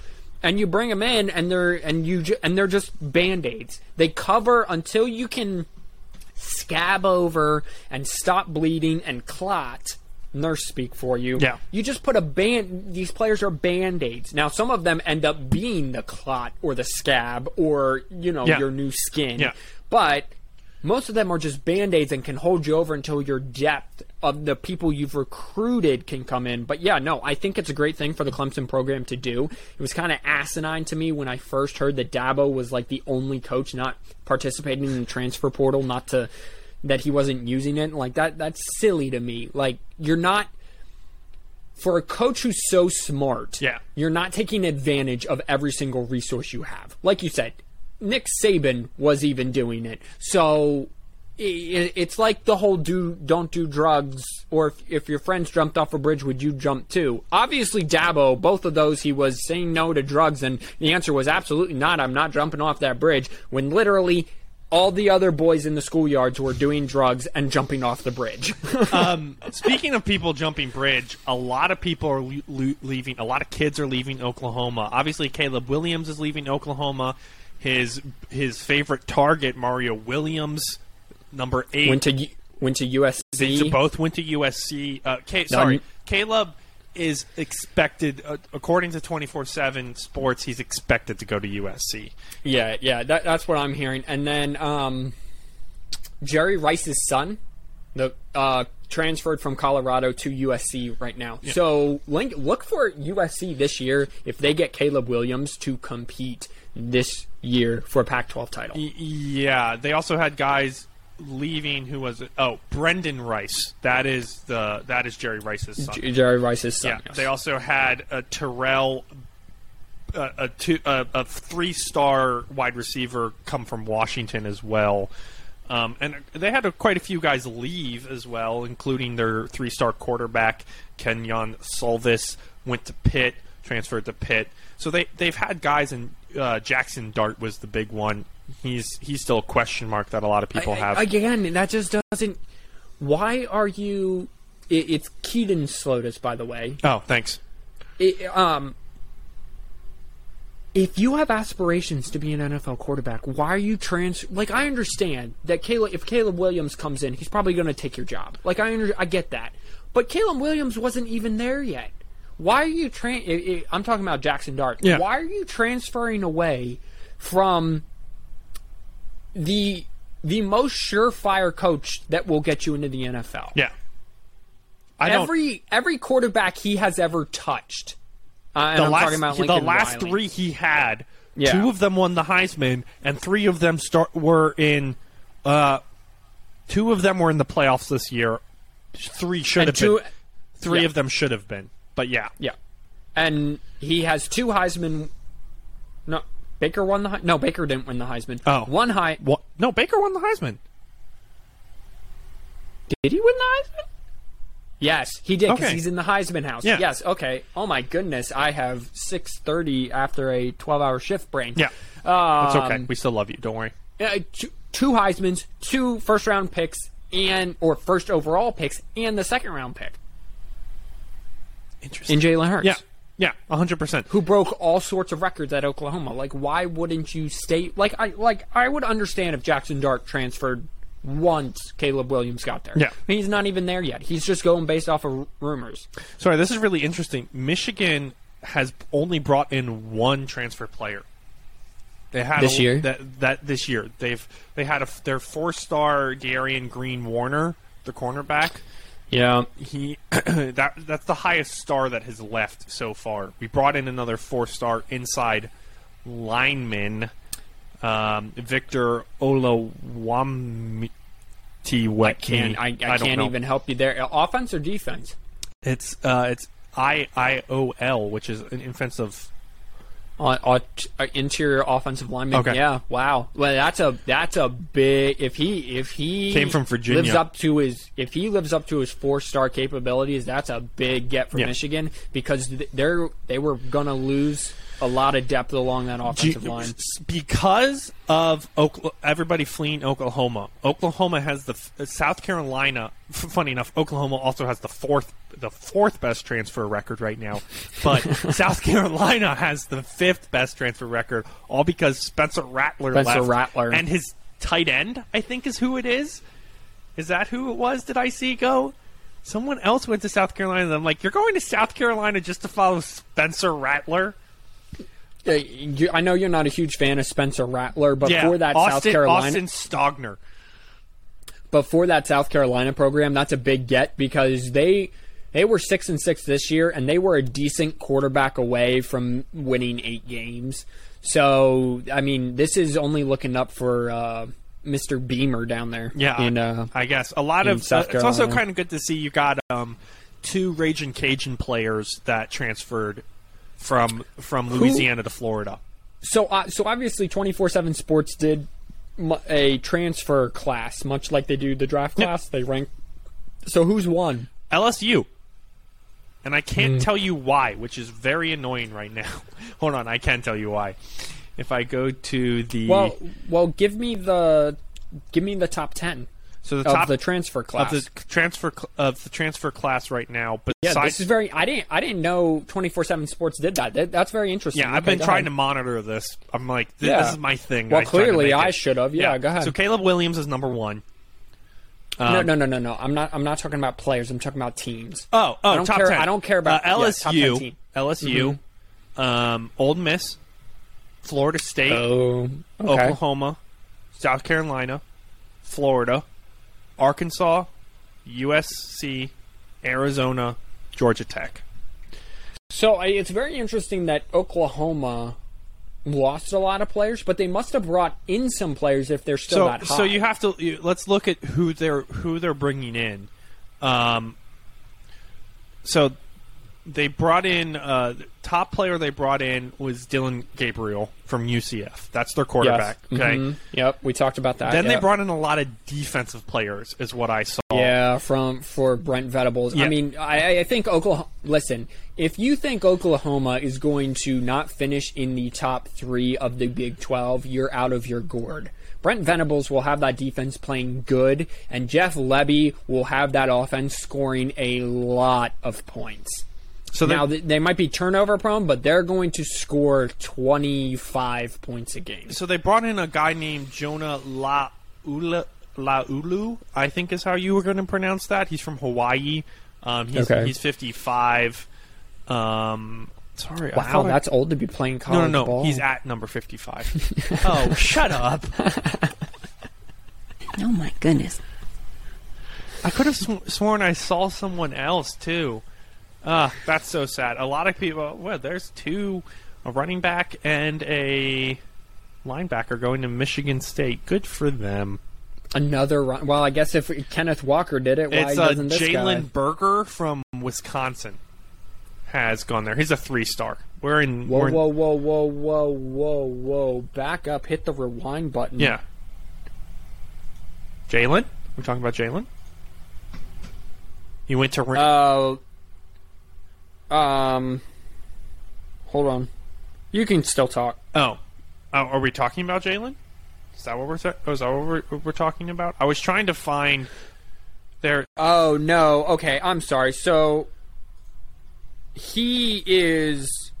and you bring them in, and they're just Band-Aids. They cover until you can scab over and stop bleeding and clot. Nurse speak for you. Yeah. You just put a band. These players are Band-Aids. Now, some of them end up being the clot or the scab or, you know, your new skin. Yeah. But most of them are just Band-Aids and can hold you over until your depth of the people you've recruited can come in. But yeah, no, I think it's a great thing for the Clemson program to do. It was kind of asinine to me when I first heard that Dabo was like the only coach not participating in the transfer portal, that he wasn't using it. Like, that's silly to me. Like, you're not, for a coach who's so smart, you're not taking advantage of every single resource you have. Like you said, Nick Saban was even doing it. So it's like the whole don't do drugs, or if your friends jumped off a bridge, would you jump too? Obviously, Dabo, both of those, he was saying no to drugs, and the answer was absolutely not. I'm not jumping off that bridge, when literally all the other boys in the schoolyards were doing drugs and jumping off the bridge. Speaking of people jumping bridge, a lot of people are leaving. A lot of kids are leaving Oklahoma. Obviously, Caleb Williams is leaving Oklahoma. His favorite target, Mario Williams, number 8, went to USC. They both went to USC. Caleb is expected, according to 24/7 Sports, he's expected to go to USC. Yeah, that's what I'm hearing. And then Jerry Rice's son, transferred from Colorado to USC right now. Yeah. So look for USC this year if they get Caleb Williams to compete this year for a Pac-12 title. Yeah, they also had guys leaving. Who was it? Oh, Brendan Rice. That is Jerry Rice's son. Jerry Rice's son. Yeah. Yes. They also had a Terrell, a 3-star wide receiver, come from Washington as well, and they had quite a few guys leave as well, including their 3-star quarterback Kenyon Solvis went to Pitt, transferred to Pitt. So they've had guys, and Jackson Dart was the big one. He's still a question mark that a lot of people have. Again, that just doesn't... Why are you... It's Keaton Slotis, by the way. Oh, thanks. If you have aspirations to be an NFL quarterback, why are you Like, I understand that if Caleb Williams comes in, he's probably going to take your job. Like, I get that. But Caleb Williams wasn't even there yet. Why are you... I'm talking about Jackson Dart. Yeah. Why are you transferring away from the most surefire coach that will get you into the NFL? Yeah. Every quarterback he has ever touched. The last three he had, 2 of them won the Heisman, and 3 of them were in. 2 of them were in the playoffs this year. 3 should have been. 3 of them should have been. But yeah. And he has 2 Heisman. No. Baker won the Heisman. No, Baker didn't win the Heisman. Oh. No, Baker won the Heisman. Did he win the Heisman? Yes, he did, because he's in the Heisman house. Yeah. Yes, okay. Oh, my goodness. I have 6:30 after a 12-hour shift brain. Yeah, that's okay. We still love you. Don't worry. 2 Heismans, 2 first-round picks, or first overall picks, and the second-round pick. Interesting. And Jalen Hurts. Yeah. Yeah, 100%. Who broke all sorts of records at Oklahoma. Like, why wouldn't you stay? Like, I would understand if Jackson Dart transferred once Caleb Williams got there. Yeah. I mean, he's not even there yet. He's just going based off of rumors. Sorry, this is really interesting. Michigan has only brought in 1 transfer player. They had this year. This year they had their 4-star Darian Green Warner, the cornerback. Yeah, he that's the highest star that has left so far. We brought in another 4-star inside lineman, Victor Olawumtiwekene. I can't even help you there. Offense or defense? It's IIOL, which is an offensive. Interior offensive lineman. Okay. Yeah. Wow. Well, that's a big. If he came from Virginia, lives up to his 4-star capabilities, that's a big get for Michigan, because they were gonna lose a lot of depth along that offensive line because of everybody fleeing Oklahoma. Oklahoma has South Carolina. Funny enough, Oklahoma also has the fourth best transfer record right now, but South Carolina has the 5th best transfer record, all because Spencer Rattler and his tight end, I think is who it is. Is that who it was? Did I see go? Someone else went to South Carolina. And I'm like, you're going to South Carolina just to follow Spencer Rattler? I know you're not a huge fan of Spencer Rattler, but for that Austin Stogner. But for that South Carolina program, that's a big get, because they were 6-6 this year, and they were a decent quarterback away from winning 8 games. So, I mean, this is only looking up for Mr. Beamer down there. Yeah, I guess a lot of it's also kind of good to see. You got 2 Ragin' Cajun players that transferred from Louisiana to Florida. So obviously 24/7 Sports did a transfer class, much like they do the draft class. They rank. So who's won? LSU. And I can't tell you why, which is very annoying right now. Hold on, I can tell you why. If I go to the give me the top 10. So the transfer class right now. But this is very. I didn't know 24/7 Sports did that. That's very interesting. Yeah, I've been trying to monitor this. I'm like, this is my thing. Well, clearly I should have. Yeah, go ahead. So Caleb Williams is number 1. No. I'm not talking about players. I'm talking about teams. Oh, top 10. I don't care about LSU. Yeah, top 10 team. LSU, mm-hmm. Ole Miss, Florida State, Oklahoma, South Carolina, Florida, Arkansas, USC, Arizona, Georgia Tech. So it's very interesting that Oklahoma lost a lot of players, but they must have brought in some players if they're still that high. So you have to let's look at who they're bringing in. So they brought in top player they brought in was Dylan Gabriel from UCF. That's their quarterback. Yes. Okay. Mm-hmm. Yep, we talked about that. Then they brought in a lot of defensive players, is what I saw. Yeah, for Brent Venables. Yep. I mean, I think Oklahoma. Listen, if you think Oklahoma is going to not finish in the top 3 of the Big 12, you're out of your gourd. Brent Venables will have that defense playing good, and Jeff Lebby will have that offense scoring a lot of points. So now they might be turnover prone, but they're going to score 25 points a game. So they brought in a guy named Jonah Laulu, I think is how you were going to pronounce that. He's from Hawaii. He's 55. Sorry. Wow, that's old to be playing college ball. No, he's at number 55. Oh, shut up. Oh, my goodness. I could have sworn I saw someone else, too. That's so sad. A lot of people. Well, there's a running back and a linebacker going to Michigan State. Good for them. Another run. Well, I guess if Kenneth Walker did it, why doesn't this guy? It's Jalen Berger from Wisconsin has gone there. He's a 3-star. Whoa! Back up. Hit the rewind button. Yeah. Jalen. We're talking about Jalen. He went to. Hold on. You can still talk. Oh, are we talking about Jalen? Is that what we're talking about? I was trying to find their. Oh no. Okay, I'm sorry. So he is.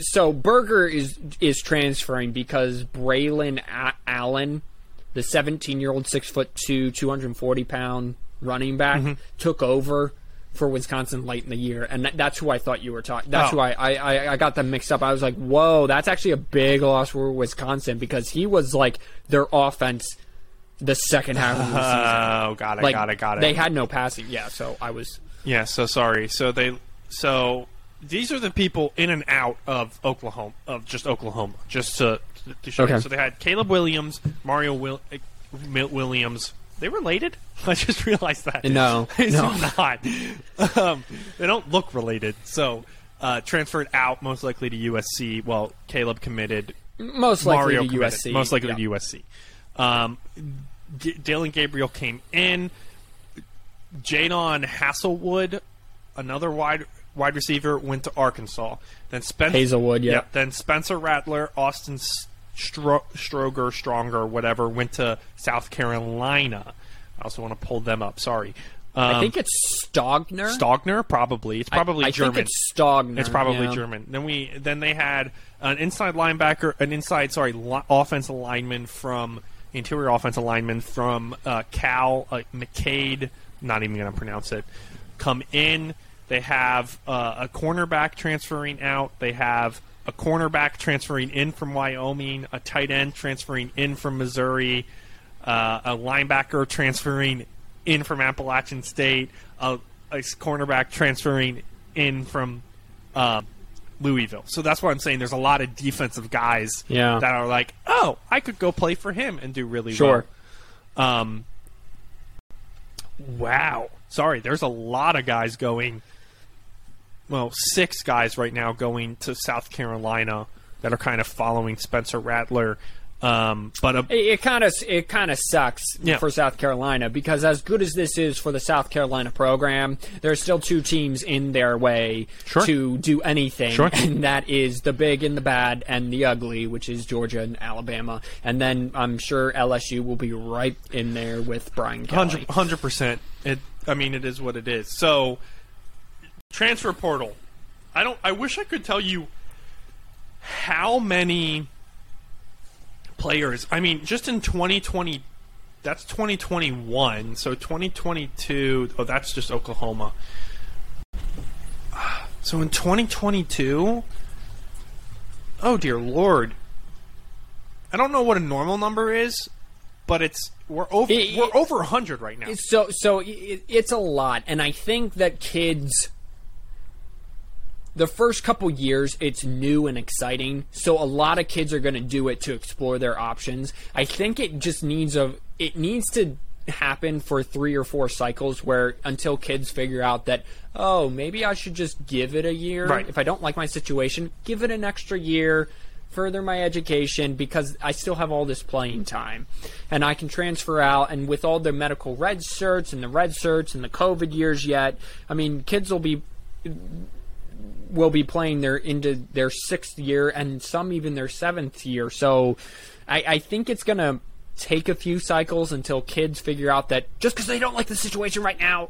So Berger is transferring because Braylon Allen, the 17-year-old, 6'2", 240-pound running back, took over for Wisconsin late in the year, and that's who I thought you were talking. That's who I got them mixed up. I was like, whoa, that's actually a big loss for Wisconsin, because he was like their offense the second half of the season. Oh, got it, like, got it. They had no passing, so I was... So these are the people in and out of Oklahoma, Okay. So they had Caleb Williams, Mario Williams. They related? I just realized that. No, not. They don't look related. So transferred out, most likely to USC. Well, Caleb committed. Most likely to USC. Most likely to USC. Dylan Gabriel came in. Jadon Hasselwood, another wide receiver, went to Arkansas. Then then Spencer Rattler, Austin Stroger, whatever, went to South Carolina. I also want to pull them up. Sorry. I think it's Stogner. Stogner, probably. It's probably German. I think it's Stogner. It's probably German. Then they had an inside linebacker, offensive lineman from interior offensive lineman from Cal, McCade. Not even going to pronounce it. Come in. They have a cornerback transferring out. They have a cornerback transferring in from Wyoming, a tight end transferring in from Missouri, a linebacker transferring in from Appalachian State, a cornerback transferring in from Louisville. So that's what I'm saying. There's a lot of defensive guys that are like, oh, I could go play for him and do really well. Wow. Sorry, there's a lot of guys going... Well, 6 guys right now going to South Carolina that are kind of following Spencer Rattler, but it kind of sucks for South Carolina, because as good as this is for the South Carolina program, there are still 2 teams in their way to do anything, and that is the big and the bad and the ugly, which is Georgia and Alabama, and then I'm sure LSU will be right in there with Brian Kelly. 100%. It is what it is. So. Transfer portal. I wish I could tell you how many players. I mean, just in 2020, that's 2021. So 2022. Oh, that's just Oklahoma. So in 2022. Oh dear Lord. I don't know what a normal number is, but it's. We're over 100 right now. So it's a lot, and I think that kids. The first couple years, it's new and exciting, so a lot of kids are going to do it to explore their options. I think it just needs to happen for 3 or 4 cycles, where until kids figure out that, oh, maybe I should just give it a year. Right. If I don't like my situation, give it an extra year, further my education, because I still have all this playing time and I can transfer out. And with all the medical red certs and the COVID years yet, I mean, kids will be playing into their 6th year, and some even their 7th year. So I think it's going to take a few cycles until kids figure out that just because they don't like the situation right now,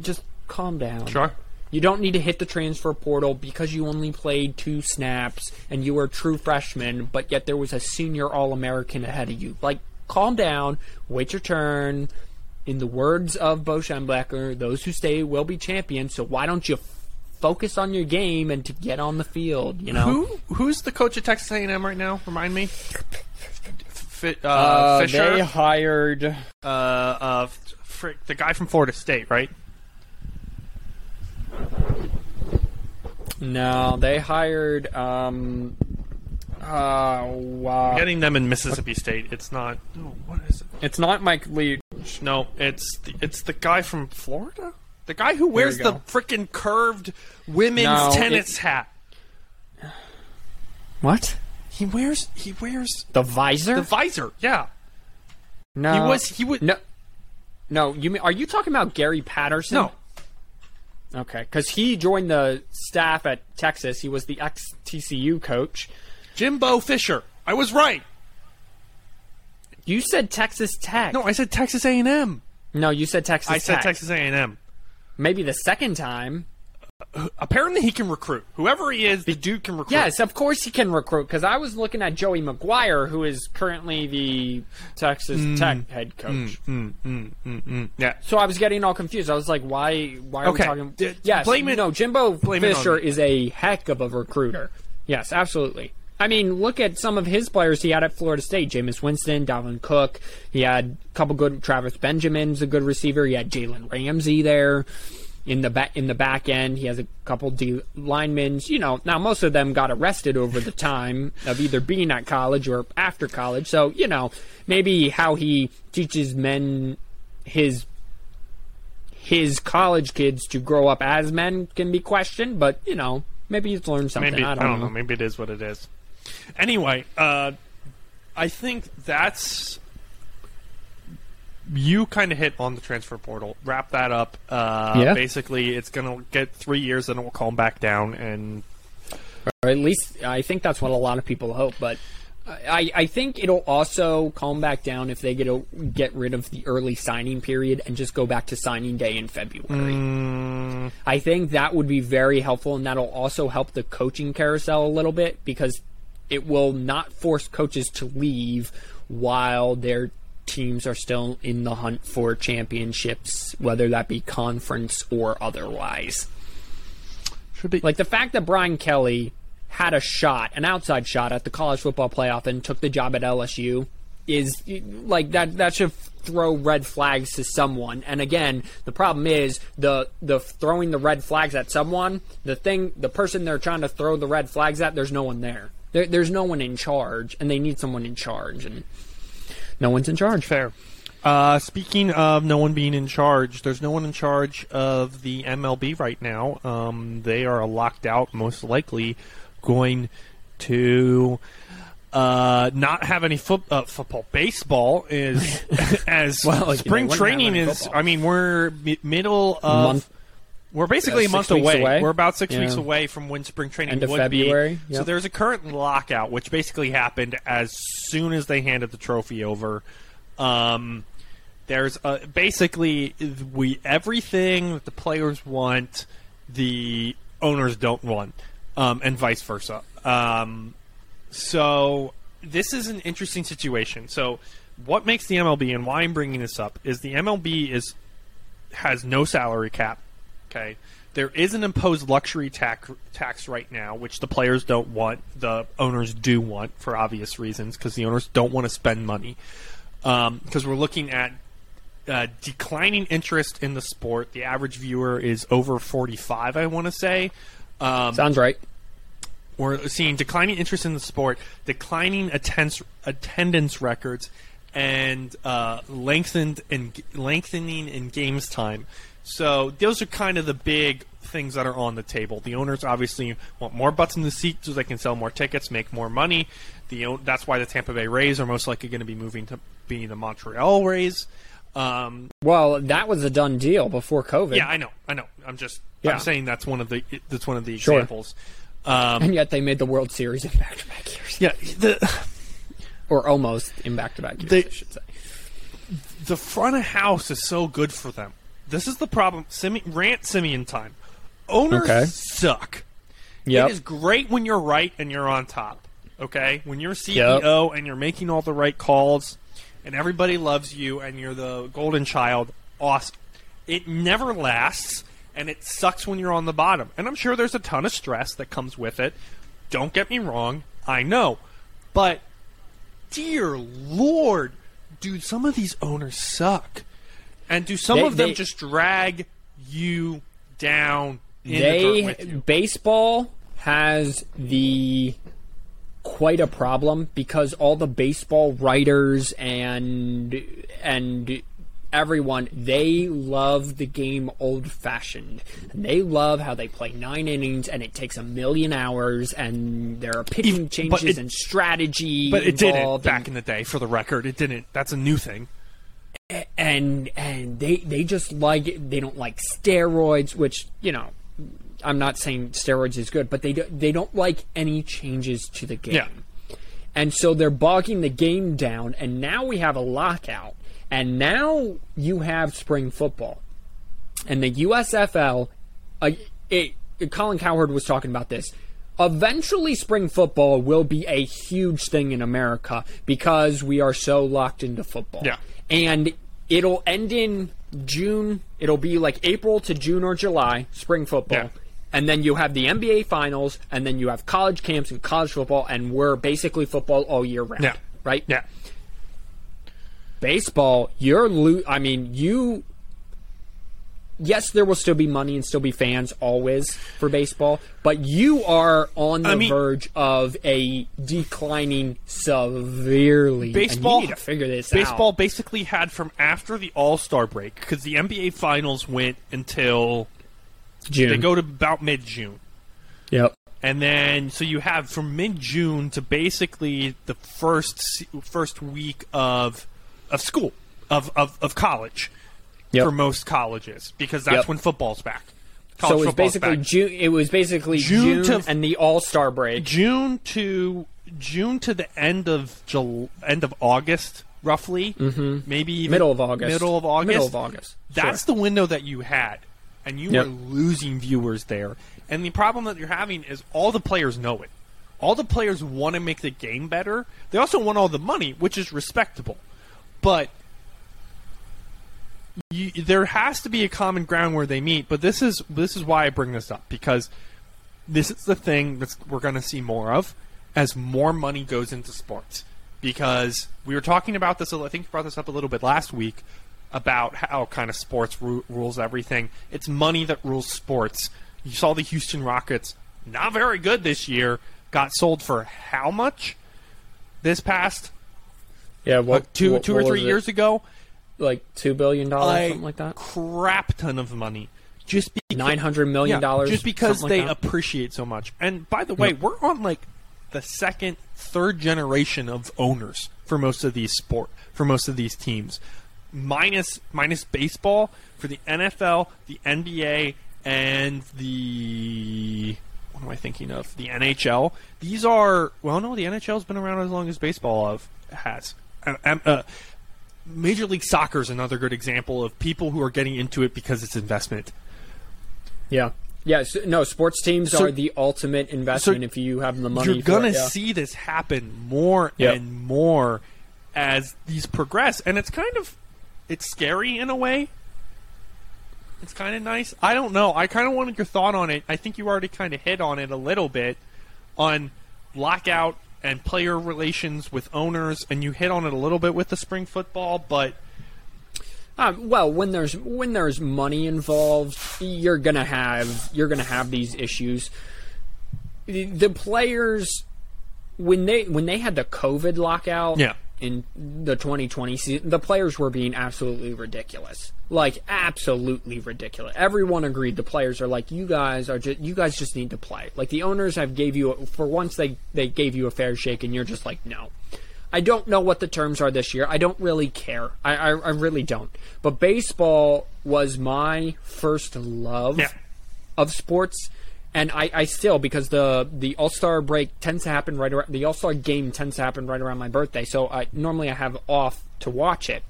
just calm down. Sure. You don't need to hit the transfer portal because you only played 2 snaps and you were a true freshman, but yet there was a senior All-American ahead of you. Like, calm down, wait your turn. In the words of Bo Schembechler, those who stay will be champions, so why don't you focus on your game and to get on the field, you know? Who's the coach at Texas A&M right now? Remind me. Fisher. They hired the guy from Florida State, right? No, they hired. Wow. I'm getting them in Mississippi State. It's not. No, what is it? It's not Mike Leach. No, it's the guy from Florida. The guy who wears the freaking curved women's tennis hat. What? He wears the visor? The visor, yeah. No. He would No, you mean, are you talking about Gary Patterson? No. Okay, cuz he joined the staff at Texas. He was the ex-TCU coach, Jimbo Fisher. I was right. You said Texas Tech. No, I said Texas A&M. No, you said Texas Tech. I said Texas A&M. Maybe the second time. apparently he can recruit. Whoever he is, the dude can recruit. Yes, of course he can recruit, because I was looking at Joey McGuire, who is currently the Texas Tech head coach. Yeah. So I was getting all confused. I was like, why are we talking? Yes, Jimbo Fisher is a heck of a recruiter. Yes, absolutely. I mean, look at some of his players he had at Florida State. Jameis Winston, Dalvin Cook. He had a couple good – Travis Benjamin's a good receiver. He had Jalen Ramsey there in the back end. He has a couple D linemen. You know, now most of them got arrested over the time of either being at college or after college. So, you know, maybe how he teaches men his college kids to grow up as men can be questioned. But, you know, maybe he's learned something. Maybe, I don't know. Maybe it is what it is. Anyway, I think that's you kind of hit on the transfer portal. Wrap that up. Yeah. Basically, it's going to get 3 years, and it will calm back down. And or at least I think that's what a lot of people hope. But I think it'll also calm back down if they get rid of the early signing period and just go back to signing day in February. I think that would be very helpful, and that'll also help the coaching carousel a little bit, because it will not force coaches to leave while their teams are still in the hunt for championships, whether that be conference or otherwise. Like the fact that Brian Kelly had a shot, an outside shot at the college football playoff and took the job at LSU is like that should throw red flags to someone. And again, the problem is the throwing the red flags at someone, the person they're trying to throw the red flags at, there's no one there. There's no one in charge, and they need someone in charge, and no one's in charge. Fair. Speaking of no one being in charge, there's no one in charge of the MLB right now. They are locked out, most likely going to not have any football. Baseball is as well. Spring training is. Football. I mean, we're middle of. Month. We're basically a month away. We're about 6 weeks away from when spring training end of would February. Be. Yep. So there's a current lockout, which basically happened as soon as they handed the trophy over. There's basically everything that the players want, the owners don't want, and vice versa. So this is an interesting situation. So what makes the MLB, and why I'm bringing this up, is the MLB has no salary cap. Okay, there is an imposed luxury tax right now, which the players don't want. The owners do want, for obvious reasons, because the owners don't want to spend money. Because we're looking at declining interest in the sport. The average viewer is over 45, I want to say. Sounds right. We're seeing declining interest in the sport, declining attendance records, and lengthening in games time. So those are kind of the big things that are on the table. The owners obviously want more butts in the seat so they can sell more tickets, make more money. That's why the Tampa Bay Rays are most likely going to be moving to being the Montreal Rays. Well, that was a done deal before COVID. Yeah, I know. I'm saying that's one of the examples. And yet they made the World Series in back-to-back years. Yeah, or almost in back-to-back years, I should say. The front of house is so good for them. This is the problem. Rant Simeon time. Owners suck. Yep. It is great when you're right and you're on top. Okay? When you're CEO and you're making all the right calls and everybody loves you and you're the golden child, awesome. It never lasts, and it sucks when you're on the bottom. And I'm sure there's a ton of stress that comes with it. Don't get me wrong. I know. But, dear Lord, dude, some of these owners suck. And do some of them just drag you down in the dirt with you? Baseball has quite a problem, because all the baseball writers and everyone, they love the game old-fashioned. And they love how they play 9 innings, and it takes 1,000,000 hours, and there are pitching changes and strategy. But it didn't back in the day, for the record. It didn't. That's a new thing. And they just like it. They don't like steroids, which, you know, I'm not saying steroids is good, but they don't like any changes to the game. Yeah. And so they're bogging the game down, and now we have a lockout, and now you have spring football. And the USFL, Colin Cowherd was talking about this. Eventually, spring football will be a huge thing in America because we are so locked into football. Yeah. And it'll end in June. It'll be like April to June or July, spring football. Yeah. And then you have the NBA finals, and then you have college camps and college football, and we're basically football all year round. Yeah. Right? Yeah. Baseball, yes, there will still be money and still be fans always for baseball, but you are on the verge of a declining severely. Baseball, and you need to figure this out. Baseball basically had from after the All-Star break, because the NBA Finals went until June. They go to about mid-June. Yep. And then, so you have from mid-June to basically the first week of school, of college. Yep. For most colleges, because that's when football's back. College football's back. It was basically June and the All-Star break. June to the end of August, roughly. Mm-hmm. Maybe even middle of August. That's the window that you had, and you were losing viewers there. And the problem that you're having is all the players know it. All the players want to make the game better. They also want all the money, which is respectable, but. There has to be a common ground where they meet, but this is why I bring this up, because this is the thing that we're going to see more of as more money goes into sports. Because we were talking about this, I think you brought this up a little bit last week, about how kind of sports rules everything. It's money that rules sports. You saw the Houston Rockets, not very good this year, got sold for how much this past two or three years ago? Like $2 billion, something like that? Crap ton of money. Just $900 million. Yeah, just because they appreciate so much. And by the way, we're on like the second, third generation of owners for most of these teams. Minus baseball for the NFL, the NBA, and the... What am I thinking of? The NHL. These are... Well, no, the NHL's been around as long as baseball has. Major League Soccer is another good example of people who are getting into it because it's investment. Yeah. Yeah, sports teams are the ultimate investment if you have the money. You're going to see this happen more and more as these progress. And it's scary in a way. It's kind of nice. I don't know. I kind of wanted your thought on it. I think you already kind of hit on it a little bit on lockout and player relations with owners, and you hit on it a little bit with the spring football, but... when there's money involved, you're gonna have these issues. The players, when they had the COVID lockout in the 2020 season, the players were being absolutely ridiculous. Like, absolutely ridiculous. Everyone agreed. The players are like, you guys just need to play. Like, the owners for once they gave you a fair shake, and you're just like, no. I don't know what the terms are this year. I don't really care. I really don't. But baseball was my first love of sports, and I still, because the All-Star break tends to happen right around, the All-Star game tends to happen right around my birthday, so normally I have off to watch it.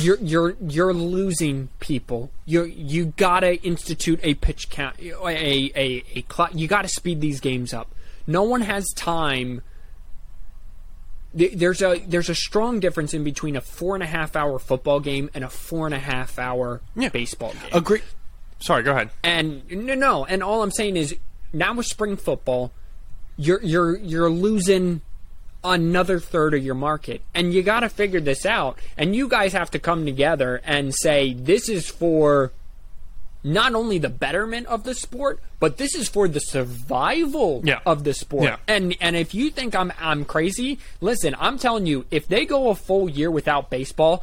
You're losing people. You gotta institute a pitch count, a clock. You gotta speed these games up. No one has time. There's a strong difference in between a 4.5-hour football game and a 4.5-hour baseball game. Agree. Sorry, go ahead. And no, and all I'm saying is now with spring football, you're losing another third of your market, and you got to figure this out, and you guys have to come together and say, this is for not only the betterment of the sport, but this is for the survival of the sport. Yeah. And if you think I'm crazy, listen, I'm telling you, if they go a full year without baseball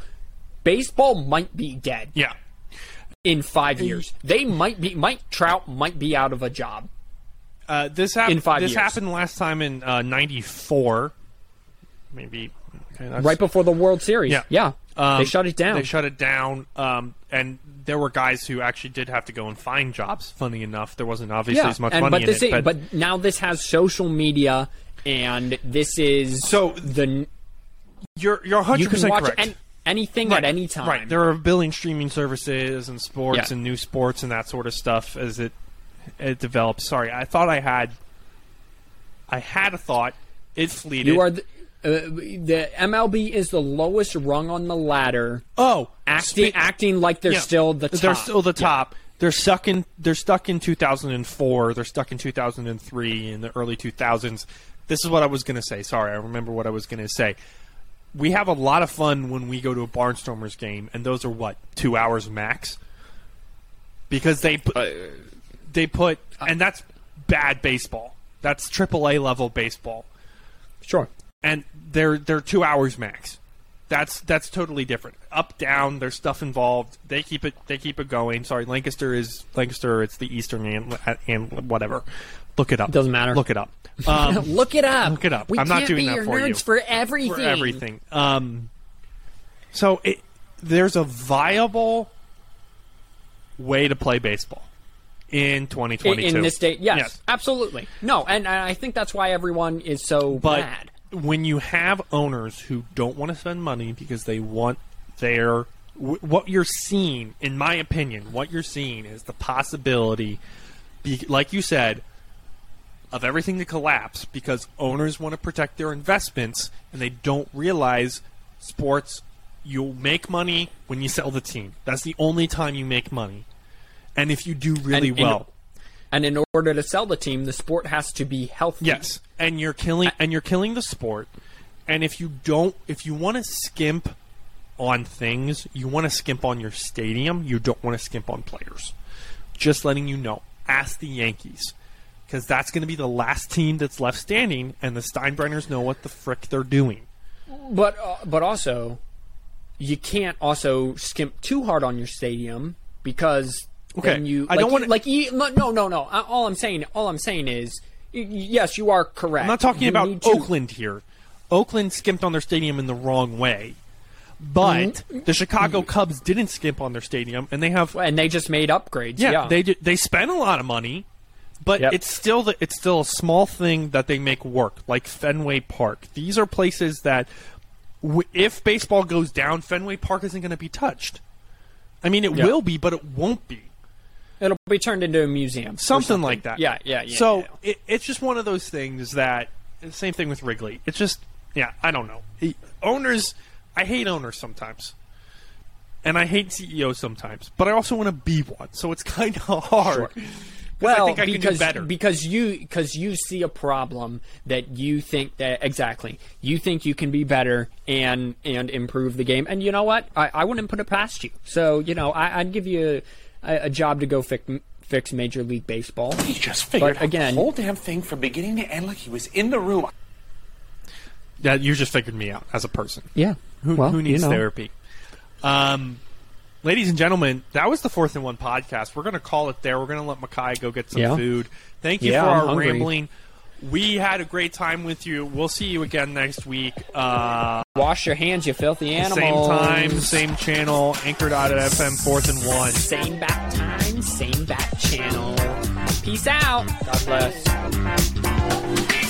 might be dead. Yeah. In 5 years, they might be, Mike Trout might be out of a job. This happened last time in 94. Maybe right before the World Series. Yeah, they shut it down. And there were guys who actually did have to go and find jobs. Funny enough, there wasn't obviously as much money in it. But now this has social media, and this is so the you're 100% correct. anything at any time. Right. There are billing streaming services and sports and new sports and that sort of stuff as it develops. Sorry, I thought I had a thought. It fleeted. You are the MLB is the lowest rung on the ladder. Oh, acting like they're still the top. They're still the top. They're stuck in. They're stuck in 2004. They're stuck in 2003 in the early 2000s. This is what I was going to say. Sorry, I remember what I was going to say. We have a lot of fun when we go to a Barnstormers game, and those are, 2 hours max? Because they put, and that's bad baseball. That's AAA level baseball. Sure. And they're 2 hours max. That's totally different. Up, down, there's stuff involved. They keep it going. Sorry, Lancaster. It's the Eastern and whatever. Look it up. Doesn't matter. Look it up. Look it up. I'm not doing that for you. We can't be your nerds for everything. So there's a viable way to play baseball in 2022. In this day, yes. Absolutely. No, and I think that's why everyone is so bad. When you have owners who don't want to spend money because they want their... What you're seeing, in my opinion, is the possibility, like you said, of everything to collapse because owners want to protect their investments and they don't realize sports, you'll make money when you sell the team. That's the only time you make money. And if you do really well. And in order to sell the team, the sport has to be healthy. Yes, and you're killing the sport. And if you want to skimp on things, you want to skimp on your stadium. You don't want to skimp on players. Just letting you know. Ask the Yankees, because that's going to be the last team that's left standing, and the Steinbrenners know what the frick they're doing. But also, you can't also skimp too hard on your stadium because. Okay. No. All I'm saying is, yes, you are correct. I'm not talking about Oakland here. Oakland skimped on their stadium in the wrong way, but the Chicago Cubs didn't skimp on their stadium, and they just made upgrades. Yeah. They spent a lot of money, but it's still a small thing that they make work, like Fenway Park. These are places that, if baseball goes down, Fenway Park isn't going to be touched. I mean, it will be, but it won't be. It'll be turned into a museum. Something like that. Yeah. So it's just one of those things that, same thing with Wrigley. It's just, I don't know. Owners, I hate owners sometimes. And I hate CEOs sometimes. But I also want to be one. So it's kind of hard. Sure. Well, I think I can do better. Because you see a problem that you think that you think you can be better and improve the game. And you know what? I wouldn't put it past you. So, I'd give you a job to go fix Major League Baseball. He just figured out the whole damn thing from beginning to end like he was in the room. Yeah, you just figured me out as a person. Yeah. Who needs therapy? Ladies and gentlemen, that was the 4th and 1 podcast. We're going to call it there. We're going to let Micaiah go get some food. Thank you for our rambling. We had a great time with you. We'll see you again next week. Wash your hands, you filthy animals. Same time, same channel, anchor.fm, 4th and 1. Same bat time, same bat channel. Peace out. God bless.